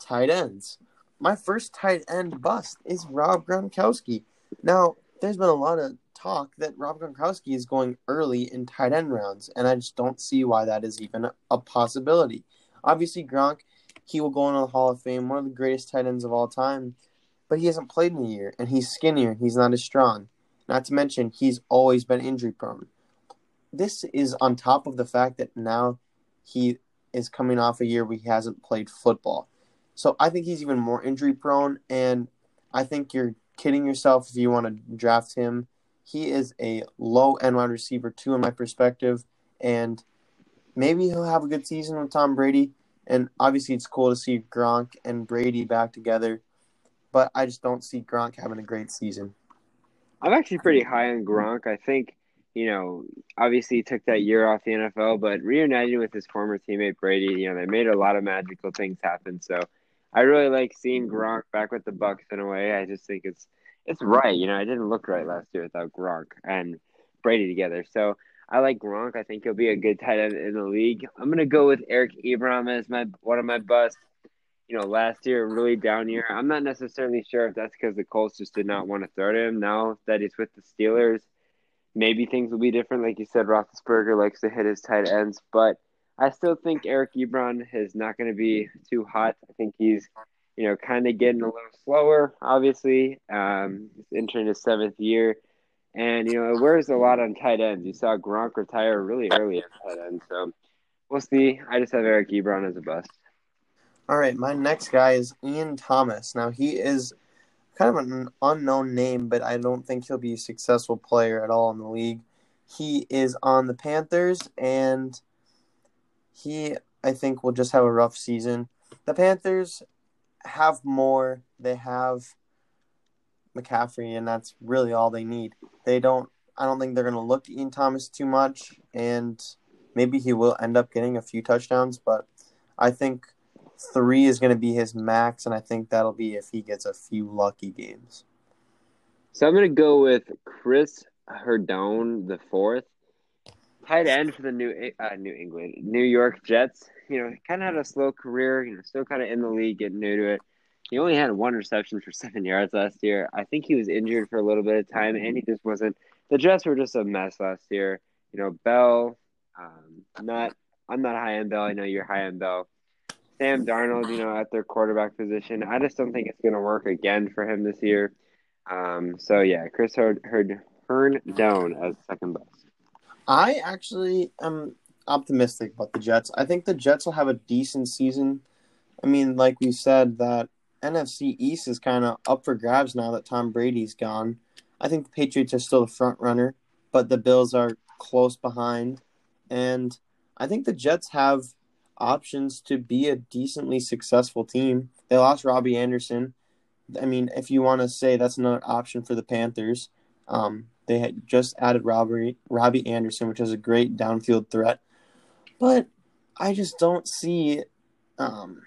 tight ends. My first tight end bust is Rob Gronkowski. Now, there's been a lot of talk that Rob Gronkowski is going early in tight end rounds, and I just don't see why that is even a possibility. Obviously, Gronk, he will go into the Hall of Fame, one of the greatest tight ends of all time, but he hasn't played in a year, and he's skinnier, and he's not as strong. Not to mention, he's always been injury-prone. This is on top of the fact that now he is coming off a year where he hasn't played football. So I think he's even more injury-prone, and I think you're kidding yourself if you want to draft him. He is a low-end wide receiver, too, in my perspective, and maybe he'll have a good season with Tom Brady, and obviously it's cool to see Gronk and Brady back together, but I just don't see Gronk having a great season. I'm actually pretty high on Gronk. I think, you know, obviously he took that year off the N F L, but reuniting with his former teammate Brady, you know, they made a lot of magical things happen, so I really like seeing Gronk back with the Bucks in a way. I just think it's it's right. You know, I didn't look right last year without Gronk and Brady together. So I like Gronk. I think he'll be a good tight end in the league. I'm gonna go with Eric Ebron as my one of my busts. You know, last year really down year. I'm not necessarily sure if that's because the Colts just did not want to throw to him. Now that he's with the Steelers, maybe things will be different. Like you said, Roethlisberger likes to hit his tight ends, but I still think Eric Ebron is not going to be too hot. I think he's, you know, kind of getting a little slower, obviously. Um, he's entering his seventh year. And, you know, it wears a lot on tight ends. You saw Gronk retire really early at tight end. So we'll see. I just have Eric Ebron as a bust. All right. My next guy is Ian Thomas. Now, he is kind of an unknown name, but I don't think he'll be a successful player at all in the league. He is on the Panthers, and he, I think, will just have a rough season. The Panthers have more. They have McCaffrey, and that's really all they need. They don't – I don't think they're going to look at Ian Thomas too much, and maybe he will end up getting a few touchdowns, but I think three is going to be his max, and I think that'll be if he gets a few lucky games. So I'm going to go with Chris Herndon the fourth. Tight end for the New uh, New England, New York Jets. You know, kind of had a slow career. You know, still kind of in the league, getting new to it. He only had one reception for seven yards last year. I think he was injured for a little bit of time, and he just wasn't. The Jets were just a mess last year. You know, Bell. Um, not I'm not high on Bell. I know you're high on Bell. Sam Darnold, you know, at their quarterback position. I just don't think it's going to work again for him this year. Um, so yeah, Chris Herd Herd Herndon as second best. I actually am optimistic about the Jets. I think the Jets will have a decent season. I mean, like we said, that N F C East is kind of up for grabs now that Tom Brady's gone. I think the Patriots are still the front runner, but the Bills are close behind. And I think the Jets have options to be a decently successful team. They lost Robbie Anderson. I mean, if you want to say that's another option for the Panthers, um, they had just added Robbie, Robbie Anderson, which is a great downfield threat. But I just don't see um,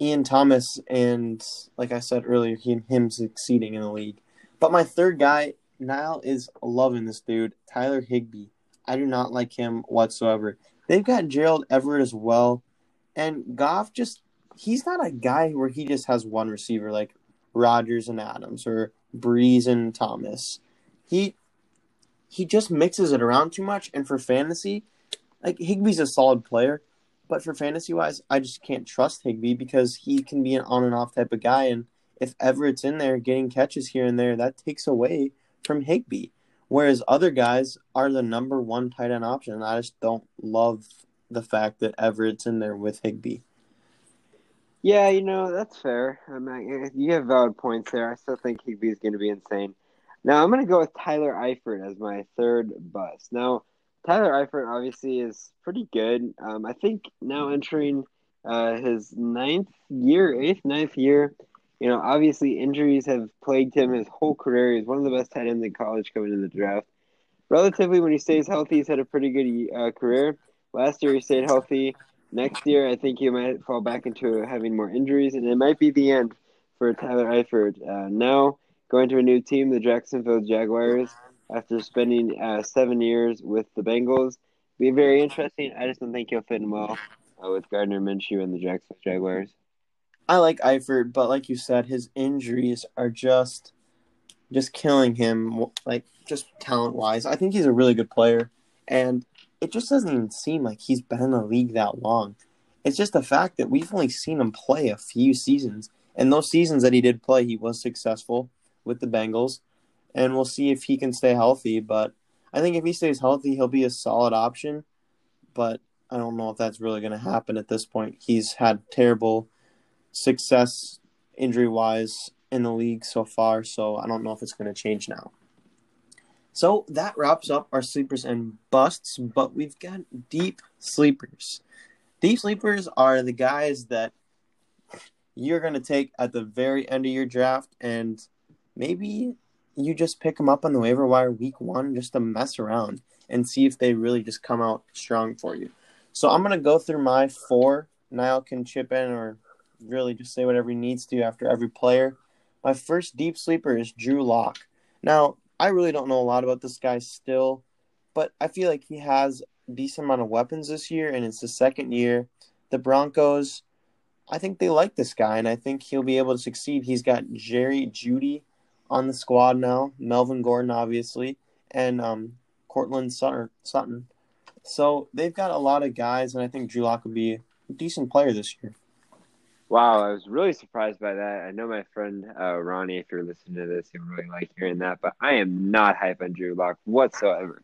Ian Thomas and, like I said earlier, him, him succeeding in the league. But my third guy, Niall, is loving this dude, Tyler Higbee. I do not like him whatsoever. They've got Gerald Everett as well. And Goff just – he's not a guy where he just has one receiver like Rodgers and Adams or – Breeze and Thomas. He he just mixes it around too much, and for fantasy, like Higbee's a solid player, but for fantasy wise, I just can't trust Higbee because he can be an on and off type of guy, and if Everett's in there getting catches here and there, that takes away from Higbee. Whereas other guys are the number one tight end option, and I just don't love the fact that Everett's in there with Higbee. Yeah, you know, that's fair. I mean, you have valid points there. I still think Higbee's going to be insane. Now, I'm going to go with Tyler Eifert as my third bust. Now, Tyler Eifert obviously is pretty good. Um, I think now entering uh, his ninth year, eighth, ninth year, you know, obviously injuries have plagued him his whole career. He's one of the best tight ends in college coming into the draft. relatively, when he stays healthy, he's had a pretty good uh, career. Last year, he stayed healthy. Next year, I think he might fall back into having more injuries, and it might be the end for Tyler Eifert. Uh, now, going to a new team, the Jacksonville Jaguars, after spending uh, seven years with the Bengals. Be very interesting. I just don't think he'll fit in well uh, with Gardner Minshew and the Jacksonville Jaguars. I like Eifert, but like you said, his injuries are just just killing him, like just talent-wise. I think he's a really good player, and it just doesn't even seem like he's been in the league that long. It's just the fact that we've only seen him play a few seasons, and those seasons that he did play, he was successful with the Bengals, and we'll see if he can stay healthy. But I think if he stays healthy, he'll be a solid option, but I don't know if that's really going to happen at this point. He's had terrible success injury-wise in the league so far, so I don't know if it's going to change now. So that wraps up our sleepers and busts, but we've got deep sleepers. Deep sleepers are the guys that you're going to take at the very end of your draft, and maybe you just pick them up on the waiver wire week one just to mess around and see if they really just come out strong for you. So I'm going to go through my four. Niall can chip in or really just say whatever he needs to after every player. My first deep sleeper is Drew Lock. Now, I really don't know a lot about this guy still, but I feel like he has a decent amount of weapons this year, and it's the second year. The Broncos, I think they like this guy, and I think he'll be able to succeed. He's got Jerry Jeudy on the squad now, Melvin Gordon, obviously, and um, Cortland Sutton. So they've got a lot of guys, and I think Drew Lock will be a decent player this year. Wow, I was really surprised by that. I know my friend uh, Ronnie, if you're listening to this, he'll really like hearing that, but I am not hype on Drew Lock whatsoever.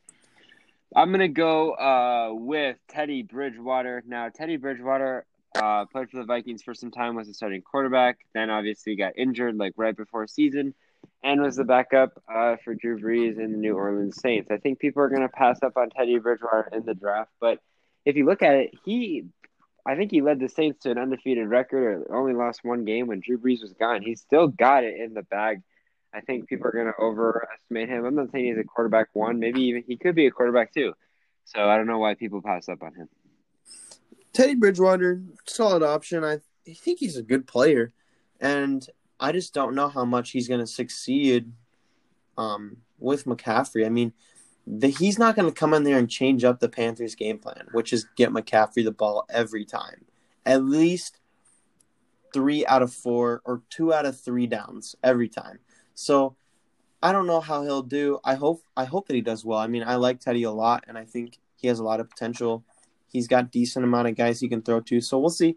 I'm going to go uh, with Teddy Bridgewater. Now, Teddy Bridgewater uh, played for the Vikings for some time, was a starting quarterback, then obviously got injured like right before season, and was the backup uh, for Drew Brees and the New Orleans Saints. I think people are going to pass up on Teddy Bridgewater in the draft, but if you look at it, he... I think he led the Saints to an undefeated record or only lost one game when Drew Brees was gone. He still got it in the bag. I think people are going to overestimate him. I'm not saying he's a quarterback one. Maybe even he could be a quarterback two. So I don't know why people pass up on him. Teddy Bridgewater, solid option. I think he's a good player. And I just don't know how much he's going to succeed um, with McCaffrey. I mean, The, he's not going to come in there and change up the Panthers' game plan, which is get McCaffrey the ball every time. At least three out of four or two out of three downs every time. So I don't know how he'll do. I hope I hope that he does well. I mean, I like Teddy a lot, and I think he has a lot of potential. He's got a decent amount of guys he can throw to, so we'll see.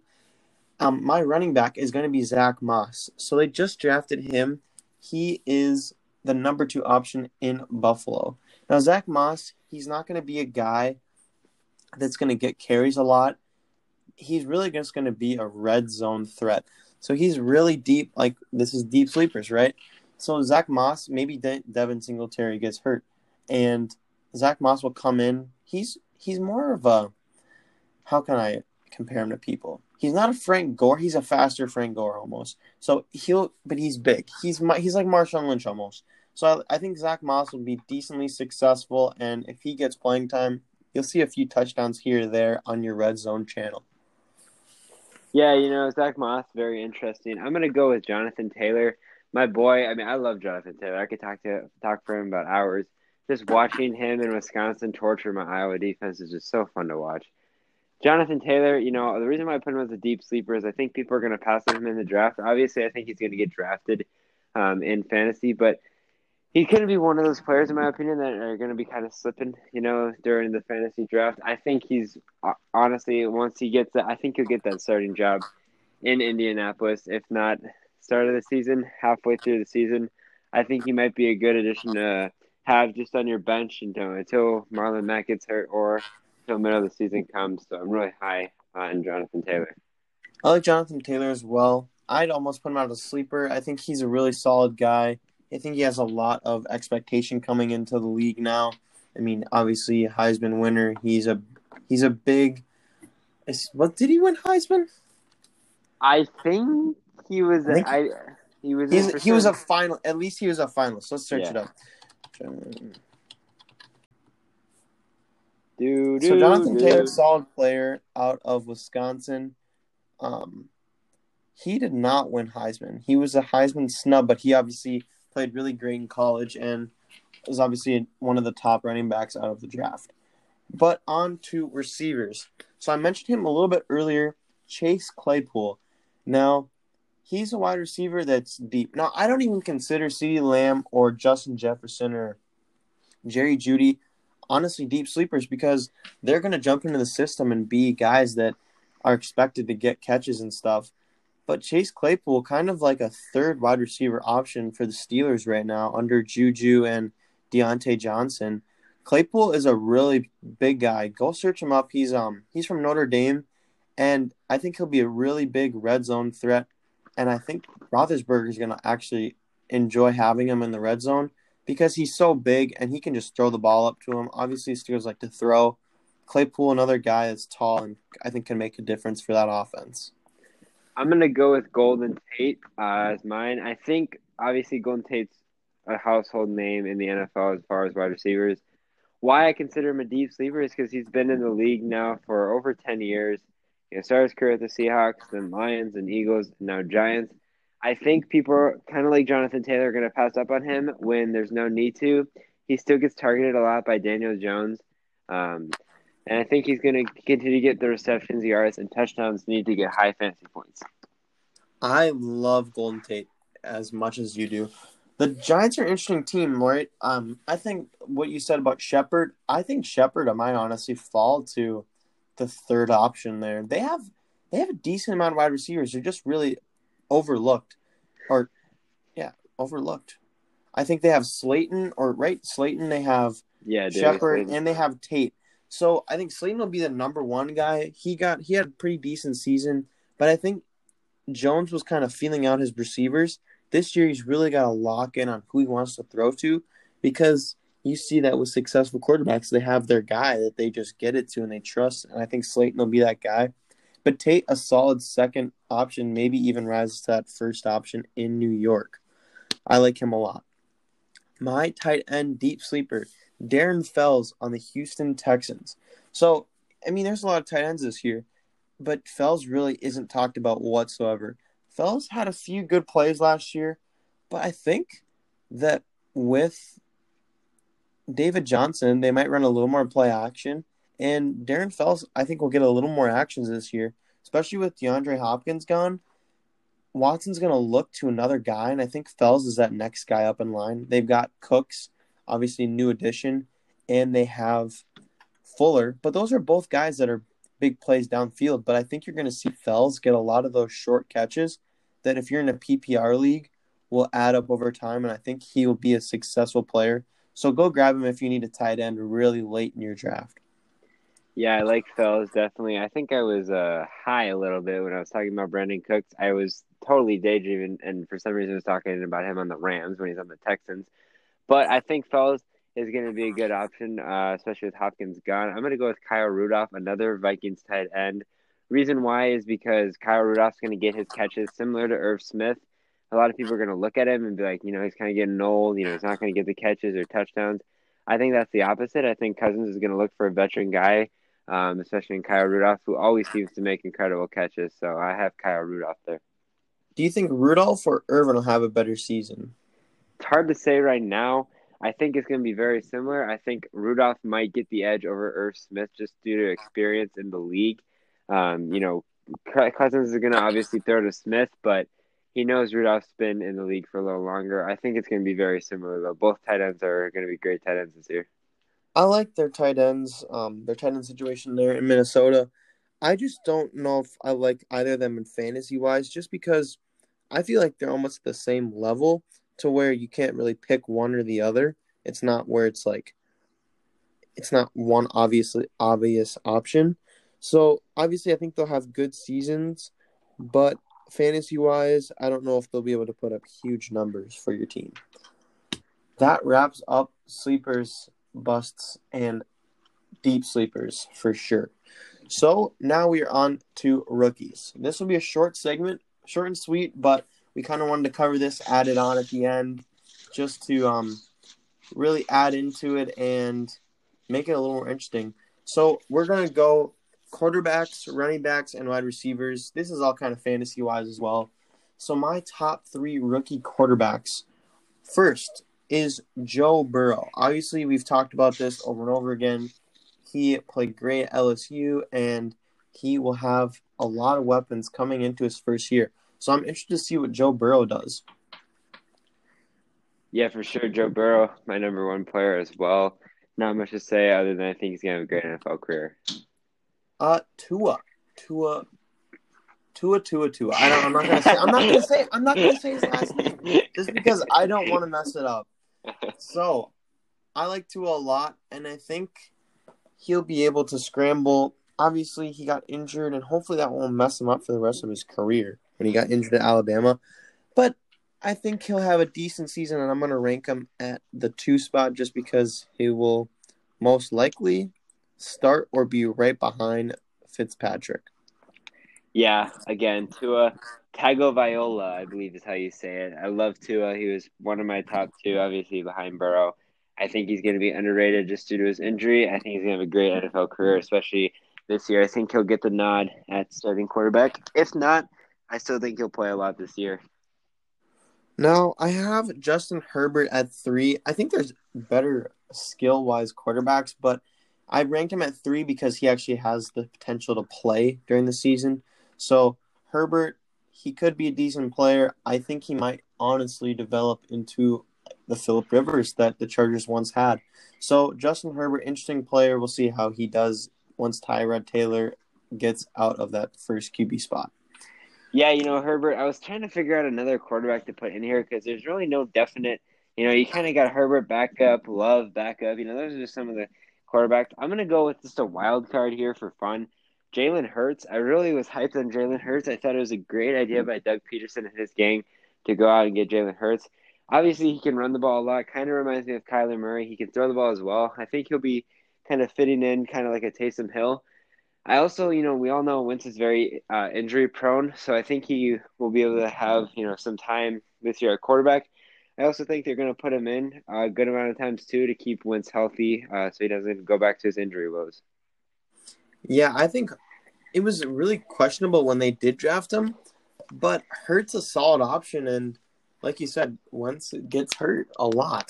Um, my running back is going to be Zach Moss. So they just drafted him. He is the number two option in Buffalo. Now, Zach Moss, he's not going to be a guy that's going to get carries a lot. He's really just going to be a red zone threat. So he's really deep. Like, this is deep sleepers, right? So Zach Moss, maybe De- Devin Singletary gets hurt, and Zach Moss will come in. He's he's more of a – how can I compare him to people? He's not a Frank Gore. He's a faster Frank Gore almost. So he'll – but he's big. He's he's like Marshawn Lynch almost. So I think Zach Moss will be decently successful, and if he gets playing time, you'll see a few touchdowns here or there on your red zone channel. Yeah, you know, Zach Moss, very interesting. I'm going to go with Jonathan Taylor. My boy, I mean, I love Jonathan Taylor. I could talk to talk for him about hours. Just watching him in Wisconsin torture my Iowa defense is just so fun to watch. Jonathan Taylor, you know, the reason why I put him as a deep sleeper is I think people are going to pass on him in the draft. Obviously, I think he's going to get drafted um, in fantasy, but he's going to be one of those players, in my opinion, that are going to be kind of slipping, you know, during the fantasy draft. I think he's, honestly, once he gets that, I think he'll get that starting job in Indianapolis, if not start of the season, halfway through the season. I think he might be a good addition to have just on your bench until, until Marlon Mack gets hurt or until middle of the season comes. So I'm really high on Jonathan Taylor. I like Jonathan Taylor as well. I'd almost put him out of a sleeper. I think he's a really solid guy. I think he has a lot of expectation coming into the league now. I mean, obviously, Heisman winner. He's a he's a big. What did he win Heisman? I think he was. I think, I, he was. He was a final. At least he was a finalist. Let's search yeah. it up. Dude, so Jonathan dude. Taylor, solid player out of Wisconsin. Um, he did not win Heisman. He was a Heisman snub, but he obviously played really great in college and was obviously one of the top running backs out of the draft. But on to receivers. So I mentioned him a little bit earlier, Chase Claypool. Now, he's a wide receiver that's deep. Now, I don't even consider CeeDee Lamb or Justin Jefferson or Jerry Jeudy honestly deep sleepers because they're going to jump into the system and be guys that are expected to get catches and stuff. But Chase Claypool, kind of like a third wide receiver option for the Steelers right now under Juju and Deontay Johnson. Claypool is a really big guy. Go search him up. He's um he's from Notre Dame, and I think he'll be a really big red zone threat. And I think Roethlisberger is going to actually enjoy having him in the red zone because he's so big and he can just throw the ball up to him. Obviously, Steelers like to throw. Claypool, another guy that's tall and I think can make a difference for that offense. I'm going to go with Golden Tate uh, as mine. I think, obviously, Golden Tate's a household name in the N F L as far as wide receivers. Why I consider him a deep sleeper is because he's been in the league now for over ten years. You know, started his career at the Seahawks, then Lions, and Eagles, and now Giants. I think people, kind of like Jonathan Taylor, are going to pass up on him when there's no need to. He still gets targeted a lot by Daniel Jones. Um And I think he's going to continue to get the receptions, yards, and touchdowns needed to get high fantasy points. I love Golden Tate as much as you do. The Giants are an interesting team, right? Um, I think what you said about Shepard, I think Shepard might honestly fall to the third option there. They have they have a decent amount of wide receivers. They're just really overlooked. Or, yeah, overlooked. I think they have Slayton, or right, Slayton, they have yeah, Shepard, and they have Tate. So I think Slayton will be the number one guy. He got he had a pretty decent season, but I think Jones was kind of feeling out his receivers. This year he's really got to lock in on who he wants to throw to because you see that with successful quarterbacks, they have their guy that they just get it to and they trust, and I think Slayton will be that guy. But Tate, a solid second option, maybe even rises to that first option in New York. I like him a lot. My tight end deep sleeper, Darren Fells on the Houston Texans. So, I mean, there's a lot of tight ends this year, but Fells really isn't talked about whatsoever. Fells had a few good plays last year, but I think that with David Johnson, they might run a little more play action, and Darren Fells, I think, will get a little more actions this year, especially with DeAndre Hopkins gone. Watson's going to look to another guy, and I think Fells is that next guy up in line. They've got Cooks, obviously new addition, and they have Fuller. But those are both guys that are big plays downfield. But I think you're going to see Fells get a lot of those short catches that if you're in a P P R league will add up over time, and I think he will be a successful player. So go grab him if you need a tight end really late in your draft. Yeah, I like Fells, definitely. I think I was uh, high a little bit when I was talking about Brandon Cooks. I was totally daydreaming, and for some reason I was talking about him on the Rams when he's on the Texans. But I think Fells is going to be a good option, uh, especially with Hopkins gone. I'm going to go with Kyle Rudolph, another Vikings tight end. Reason why is because Kyle Rudolph's going to get his catches similar to Irv Smith. A lot of people are going to look at him and be like, you know, he's kind of getting old. You know, he's not going to get the catches or touchdowns. I think that's the opposite. I think Cousins is going to look for a veteran guy, um, especially in Kyle Rudolph, who always seems to make incredible catches. So I have Kyle Rudolph there. Do you think Rudolph or Irvin will have a better season? It's hard to say right now. I think it's going to be very similar. I think Rudolph might get the edge over Irv Smith just due to experience in the league. Um, you know, Cousins is going to obviously throw to Smith, but he knows Rudolph's been in the league for a little longer. I think it's going to be very similar, though. Both tight ends are going to be great tight ends this year. I like their tight ends, um, their tight end situation there in Minnesota. I just don't know if I like either of them in fantasy-wise just because I feel like they're almost the same level, to where you can't really pick one or the other. It's not where it's like, it's not one obviously obvious option. So obviously I think they'll have good seasons, but fantasy wise, I don't know if they'll be able to put up huge numbers for your team. That wraps up sleepers, busts, and deep sleepers for sure. So now we are on to rookies. This will be a short segment, short and sweet, but we kind of wanted to cover this, add it on at the end, just to um, really add into it and make it a little more interesting. So we're going to go quarterbacks, running backs, and wide receivers. This is all kind of fantasy-wise as well. So my top three rookie quarterbacks. First is Joe Burrow. Obviously, we've talked about this over and over again. He played great at L S U, and he will have a lot of weapons coming into his first year. So I'm interested to see what Joe Burrow does. Yeah, for sure. Joe Burrow, my number one player as well. Not much to say other than I think he's going to have a great N F L career. Uh, Tua. Tua. Tua, Tua, Tua. I don't, I'm not going to say I'm not going to say, I'm not gonna say his last name just because I don't want to mess it up. So I like Tua a lot, and I think he'll be able to scramble. Obviously, he got injured, and hopefully that won't mess him up for the rest of his career when he got injured at Alabama. But I think he'll have a decent season, and I'm going to rank him at the two spot just because he will most likely start or be right behind Fitzpatrick. Yeah, again, Tua Tagovailoa, I believe is how you say it. I love Tua. He was one of my top two, obviously, behind Burrow. I think he's going to be underrated just due to his injury. I think he's going to have a great N F L career, especially this year. I think he'll get the nod at starting quarterback. If not, I still think he'll play a lot this year. Now, I have Justin Herbert at three. I think there's better skill-wise quarterbacks, but I ranked him at three because he actually has the potential to play during the season. So Herbert, he could be a decent player. I think he might honestly develop into the Phillip Rivers that the Chargers once had. So Justin Herbert, interesting player. We'll see how he does once Tyrell Taylor gets out of that first Q B spot. Yeah, you know, Herbert, I was trying to figure out another quarterback to put in here because there's really no definite, you know, you kind of got Herbert back up, Love back up. You know, those are just some of the quarterbacks. I'm going to go with just a wild card here for fun. Jalen Hurts. I really was hyped on Jalen Hurts. I thought it was a great idea by Doug Peterson and his gang to go out and get Jalen Hurts. Obviously, he can run the ball a lot. Kind of reminds me of Kyler Murray. He can throw the ball as well. I think he'll be kind of fitting in kind of like a Taysom Hill. I also, you know, we all know Wentz is very uh, injury prone, so I think he will be able to have, you know, some time this year at quarterback. I also think they're going to put him in a good amount of times, too, to keep Wentz healthy uh, so he doesn't go back to his injury woes. Yeah, I think it was really questionable when they did draft him, but Hurts a solid option, and like you said, Wentz gets hurt a lot,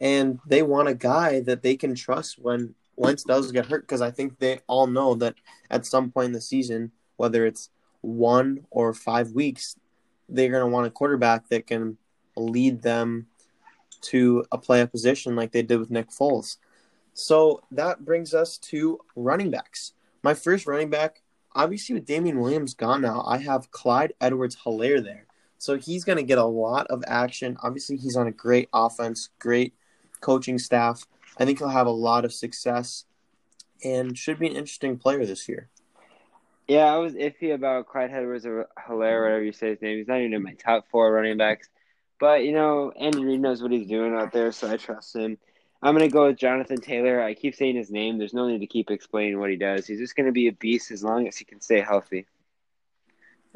and they want a guy that they can trust when Wentz does get hurt, because I think they all know that at some point in the season, whether it's one or five weeks, they're going to want a quarterback that can lead them to a playoff position like they did with Nick Foles. So that brings us to running backs. My first running back, obviously with Damian Williams gone now, I have Clyde Edwards-Helaire there. So he's going to get a lot of action. Obviously, he's on a great offense, great coaching staff. I think he'll have a lot of success and should be an interesting player this year. Yeah, I was iffy about Clyde Edwards-Helaire, whatever you say his name. He's not even in my top four running backs. But, you know, Andy Reid knows what he's doing out there, so I trust him. I'm going to go with Jonathan Taylor. I keep saying his name. There's no need to keep explaining what he does. He's just going to be a beast as long as he can stay healthy.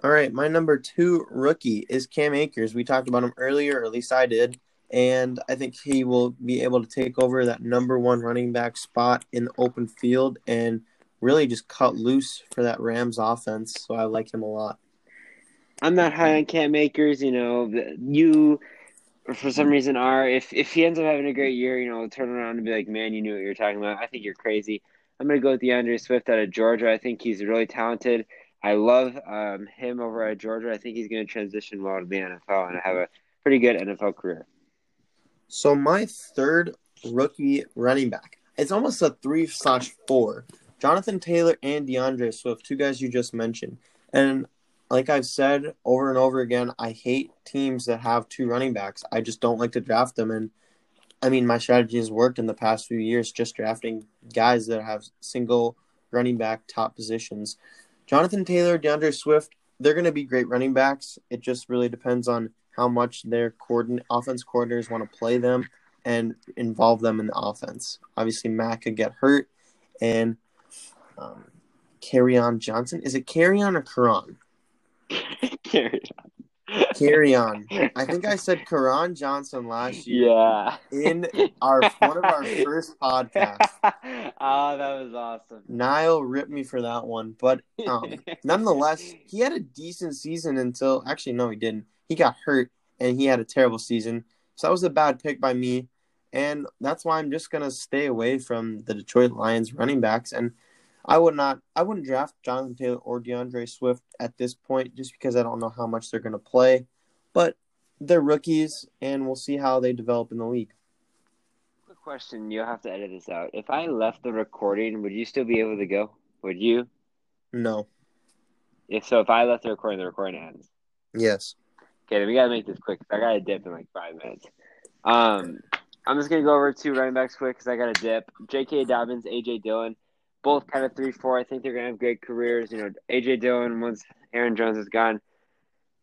All right, my number two rookie is Cam Akers. We talked about him earlier, or at least I did. And I think he will be able to take over that number one running back spot in the open field and really just cut loose for that Rams offense. So I like him a lot. I'm not high on Cam Akers. You know, you for some reason are. If if he ends up having a great year, you know, turn around and be like, man, you knew what you were talking about. I think you're crazy. I'm going to go with DeAndre Swift out of Georgia. I think he's really talented. I love um, him over at Georgia. I think he's going to transition well to the N F L and have a pretty good N F L career. So my third rookie running back, it's almost a three slash four. Jonathan Taylor and DeAndre Swift, two guys you just mentioned. And like I've said over and over again, I hate teams that have two running backs. I just don't like to draft them. And, I mean, my strategy has worked in the past few years just drafting guys that have single running back top positions. Jonathan Taylor, DeAndre Swift, they're going to be great running backs. It just really depends on how much their coordin- offense coordinators want to play them and involve them in the offense. Obviously, Mack could get hurt, and um, Kerryon Johnson. Is it Kerryon or Karan? Kerryon. Kerryon. I think I said Karan Johnson last year. Yeah. In our one of our first podcasts. Oh, that was awesome. Niall ripped me for that one. But um, nonetheless, he had a decent season until – actually, no, he didn't. He got hurt, and he had a terrible season. So that was a bad pick by me. And that's why I'm just going to stay away from the Detroit Lions running backs. And I would not, I wouldn't draft Jonathan Taylor or DeAndre Swift at this point just because I don't know how much they're going to play. But they're rookies, and we'll see how they develop in the league. Quick question. You'll have to edit this out. If I left the recording, would you still be able to go? Would you? No. If so, if I left the recording, the recording ends. Yes. Okay, then we got to make this quick. I got to dip in like five minutes. Um... I'm just going to go over to running backs quick because I got a dip. J K. Dobbins, A J. Dillon, both kind of three four. I think they're going to have great careers. You know, A J. Dillon, once Aaron Jones is gone.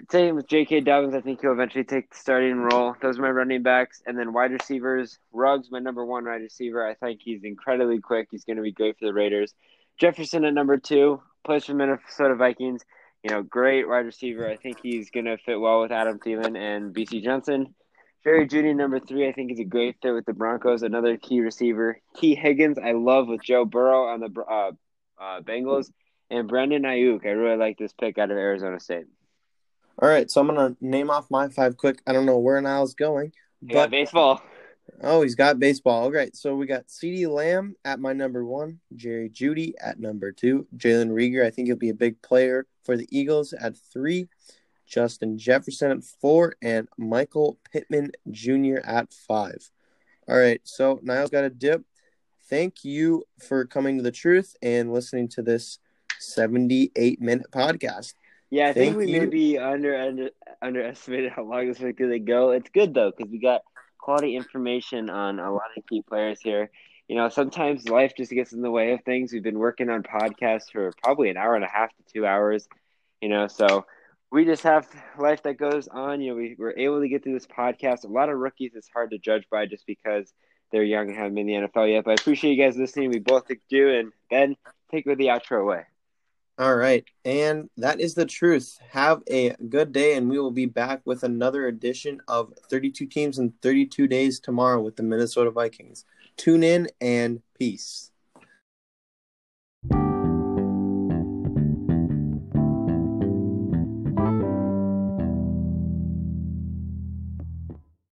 Same with J K. Dobbins. I think he'll eventually take the starting role. Those are my running backs. And then wide receivers. Ruggs, my number one wide receiver. I think he's incredibly quick. He's going to be great for the Raiders. Jefferson at number two, plays for Minnesota Vikings. You know, great wide receiver. I think he's going to fit well with Adam Thielen and B C. Johnson. Jerry Jeudy, number three, I think is a great fit with the Broncos, another key receiver. T. Higgins, I love with Joe Burrow on the uh, uh, Bengals. And Brandon Ayuk, I really like this pick out of Arizona State. All right, so I'm going to name off my five quick. I don't know where Niall's going. But... yeah, baseball. Oh, he's got baseball. All right, so we got CeeDee Lamb at my number one, Jerry Jeudy at number two, Jalen Reagor, I think he'll be a big player for the Eagles at three. Justin Jefferson at four, and Michael Pittman Junior at five. All right, so Niall's got a dip. Thank you for coming to the truth and listening to this seventy-eight minute podcast. Yeah, I Thank think we you. maybe under, under underestimated how long this was going to go. It's good, though, because we got quality information on a lot of key players here. You know, sometimes life just gets in the way of things. We've been working on podcasts for probably an hour and a half to two hours, you know, so – we just have life that goes on. You know, we were able to get through this podcast. A lot of rookies it's hard to judge by just because they're young and haven't been in the N F L yet. But I appreciate you guys listening. We both do. And Ben, take the outro away. All right. And that is the truth. Have a good day. And we will be back with another edition of thirty-two Teams in thirty-two Days tomorrow with the Minnesota Vikings. Tune in and peace.